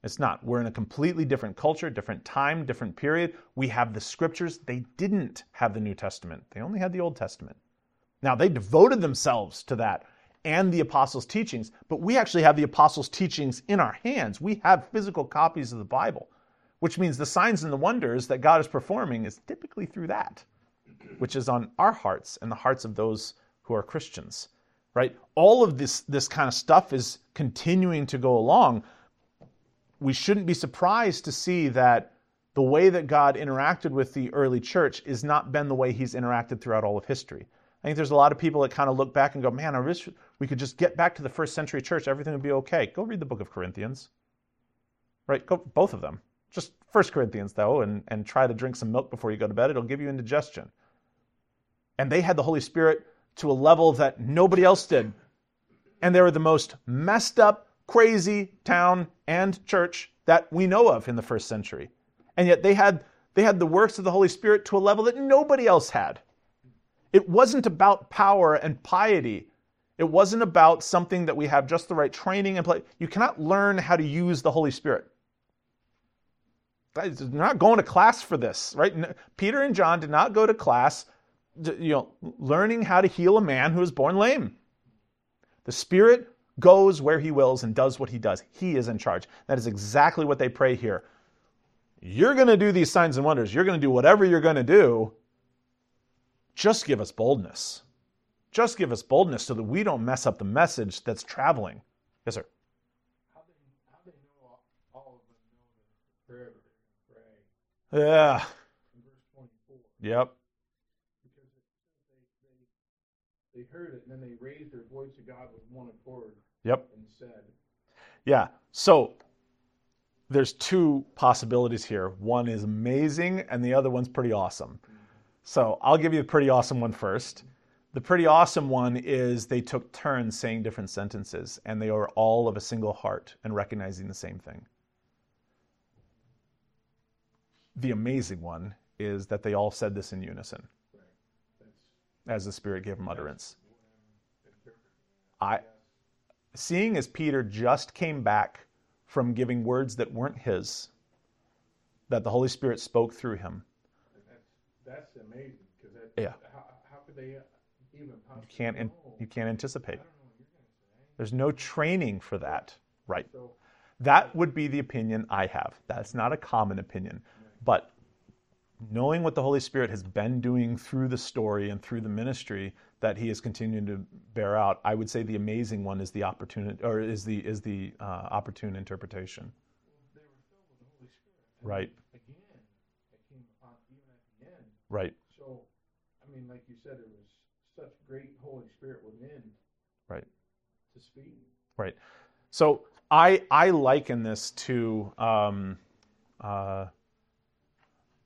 It's not. We're in a completely different culture, different time, different period. We have the Scriptures. They didn't have the New Testament. They only had the Old Testament. Now, they devoted themselves to that and the apostles' teachings, but we actually have the apostles' teachings in our hands. We have physical copies of the Bible, which means the signs and the wonders that God is performing is typically through that, which is on our hearts and the hearts of those who are Christians, right? All of this kind of stuff is continuing to go along. We shouldn't be surprised to see that the way that God interacted with the early church has not been the way He's interacted throughout all of history. I think there's a lot of people that kind of look back and go, man, I we could just get back to the first century church, everything would be okay. Go read the book of Corinthians, right? Go both of them. Just 1 Corinthians, though, and try to drink some milk before you go to bed. It'll give you indigestion. And they had the Holy Spirit to a level that nobody else did. And they were the most messed up, crazy town and church that we know of in the first century. And yet they had the works of the Holy Spirit to a level that nobody else had. It wasn't about power and piety. It wasn't about something that we have just the right training and play. You cannot learn how to use the Holy Spirit. You're not going to class for this, right? Peter and John did not go to class, learning how to heal a man who was born lame. The Spirit goes where he wills and does what he does. He is in charge. That is exactly what they pray here. You're going to do these signs and wonders. You're going to do whatever you're going to do. Just give us boldness. Just give us boldness so that we don't mess up the message that's traveling. Yes, sir. How do they know all of them know the prayer? Yeah. Verse 24. Yep. Because they heard it, and then they raised their voice to God with one accord. Yep. And said. Yeah. So there's two possibilities here. One is amazing, and the other one's pretty awesome. So I'll give you the pretty awesome one first. The pretty awesome one is they took turns saying different sentences, and they were all of a single heart and recognizing the same thing. The amazing one is that they all said this in unison, as the Spirit gave them utterance. Seeing as Peter just came back from giving words that weren't his, that the Holy Spirit spoke through him. That's amazing. How could they even possibly? You can't anticipate. There's no training for that, right? So, that would be the opinion I have. That's not a common opinion. But knowing what the Holy Spirit has been doing through the story and through the ministry that he is continuing to bear out, I would say the amazing one is the opportune interpretation. They were filled with the Holy Spirit. Right. Again, it came upon even at the end. Right. So, like you said, it was such great Holy Spirit within. Right. To speak. Right. So I liken this to.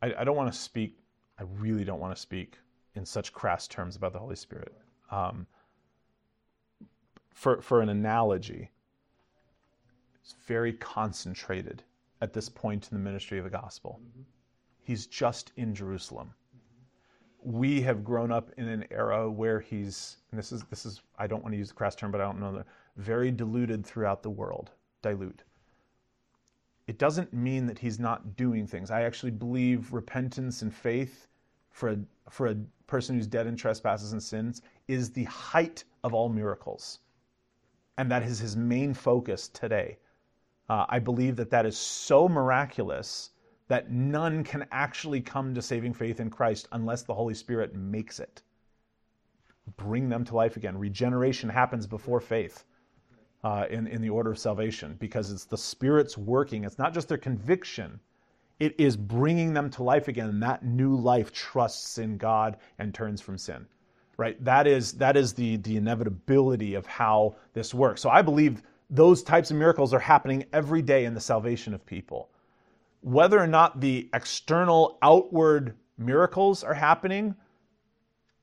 I don't want to speak. I really don't want to speak in such crass terms about the Holy Spirit. For an analogy, it's very concentrated at this point in the ministry of the gospel. Mm-hmm. He's just in Jerusalem. Mm-hmm. We have grown up in an era where he's. And this is. I don't want to use the crass term, but I don't know that. Very diluted throughout the world. Dilute. It doesn't mean that he's not doing things. I actually believe repentance and faith for a person who's dead in trespasses and sins is the height of all miracles. And that is his main focus today. I believe that is so miraculous that none can actually come to saving faith in Christ unless the Holy Spirit makes it. Bring them to life again. Regeneration happens before faith. In the order of salvation, because it's the Spirit's working. It's not just their conviction. It is bringing them to life again, and that new life trusts in God and turns from sin, right? That is the inevitability of how this works. So I believe those types of miracles are happening every day in the salvation of people. Whether or not the external, outward miracles are happening,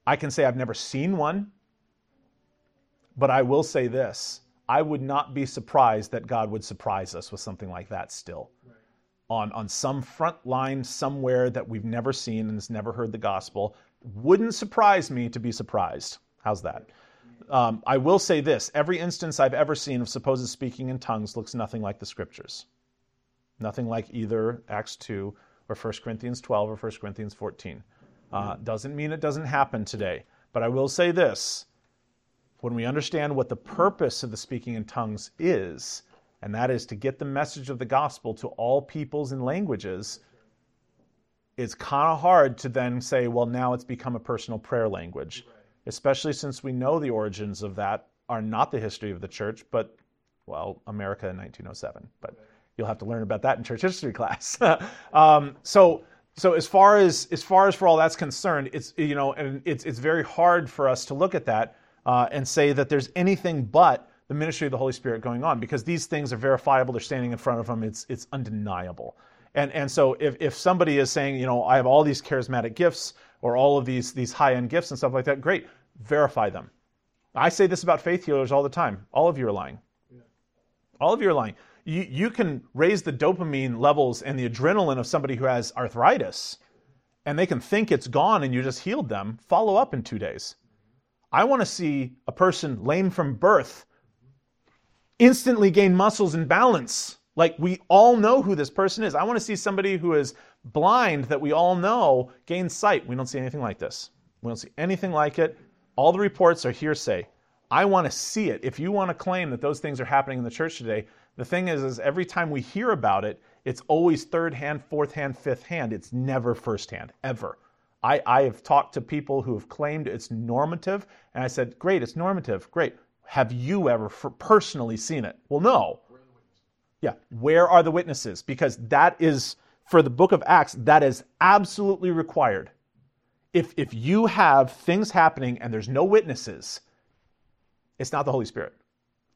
I can say I've never seen one, but I will say this. I would not be surprised that God would surprise us with something like that still. Right. On some front line somewhere that we've never seen and has never heard the gospel. Wouldn't surprise me to be surprised. How's that? I will say this. Every instance I've ever seen of supposed speaking in tongues looks nothing like the Scriptures. Nothing like either Acts 2 or 1 Corinthians 12 or 1 Corinthians 14. Doesn't mean it doesn't happen today. But I will say this. When we understand what the purpose of the speaking in tongues is, and that is to get the message of the gospel to all peoples and languages, it's kind of hard to then say, well, now it's become a personal prayer language, especially since we know the origins of that are not the history of the church, but, well, America in 1907. But you'll have to learn about that in church history class. So as far as for all that's concerned, it's very hard for us to look at that. and say that there's anything but the ministry of the Holy Spirit going on, because these things are verifiable. They're standing in front of them. It's undeniable. And so if somebody is saying, you know, I have all these charismatic gifts or all of these high-end gifts and stuff like that, great, verify them. I say this about faith healers all the time. All of you are lying. Yeah. All of you are lying. You can raise the dopamine levels and the adrenaline of somebody who has arthritis, and they can think it's gone and you just healed them. Follow up in 2 days. I want to see a person lame from birth instantly gain muscles and balance. Like, we all know who this person is. I want to see somebody who is blind that we all know gain sight. We don't see anything like this. We don't see anything like it. All the reports are hearsay. I want to see it. If you want to claim that those things are happening in the church today, the thing is every time we hear about it, it's always third hand, fourth hand, fifth hand. It's never first hand, ever. I have talked to people who have claimed it's normative, and I said, great, it's normative, great. Have you ever personally seen it? Well, no. Yeah, where are the witnesses? Because that is, for the book of Acts, that is absolutely required. If you have things happening and there's no witnesses, it's not the Holy Spirit.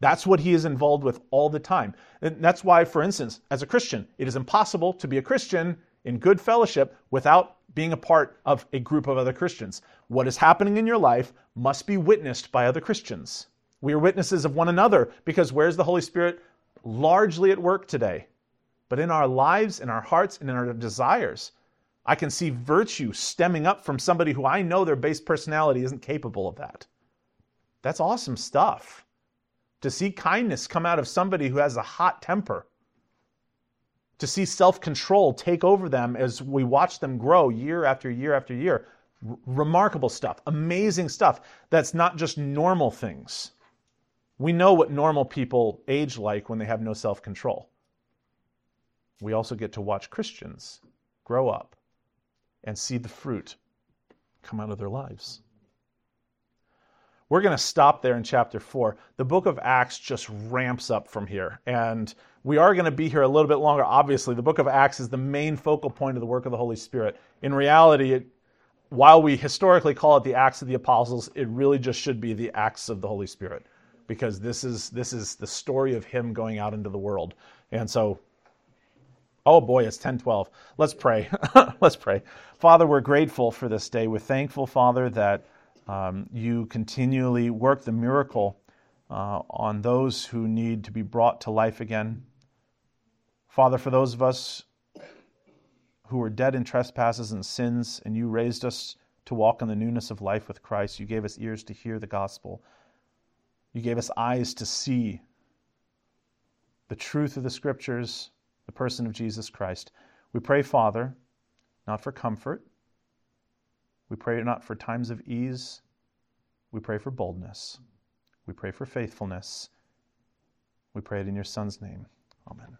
That's what he is involved with all the time. And that's why, for instance, as a Christian, it is impossible to be a Christian in good fellowship without being a part of a group of other Christians. What is happening in your life must be witnessed by other Christians. We are witnesses of one another, because where's the Holy Spirit? Largely at work today, but in our lives, in our hearts, and in our desires. I can see virtue stemming up from somebody who I know their base personality isn't capable of that. That's awesome stuff. To see kindness come out of somebody who has a hot temper. To see self-control take over them as we watch them grow year after year after year. Remarkable stuff, amazing stuff. That's not just normal things. We know what normal people age like when they have no self-control. We also get to watch Christians grow up and see the fruit come out of their lives. We're going to stop there in chapter 4. The book of Acts just ramps up from here, and we are going to be here a little bit longer. Obviously, the book of Acts is the main focal point of the work of the Holy Spirit. In reality, while we historically call it the Acts of the Apostles, it really just should be the Acts of the Holy Spirit, because this is the story of him going out into the world. And so, oh boy, it's 10:12. Let's pray. Let's pray. Father, we're grateful for this day. We're thankful, Father, that you continually work the miracle on those who need to be brought to life again. Father, for those of us who were dead in trespasses and sins, and you raised us to walk in the newness of life with Christ, you gave us ears to hear the gospel. You gave us eyes to see the truth of the Scriptures, the person of Jesus Christ. We pray, Father, not for comfort. We pray not for times of ease. We pray for boldness. We pray for faithfulness. We pray it in your Son's name. Amen.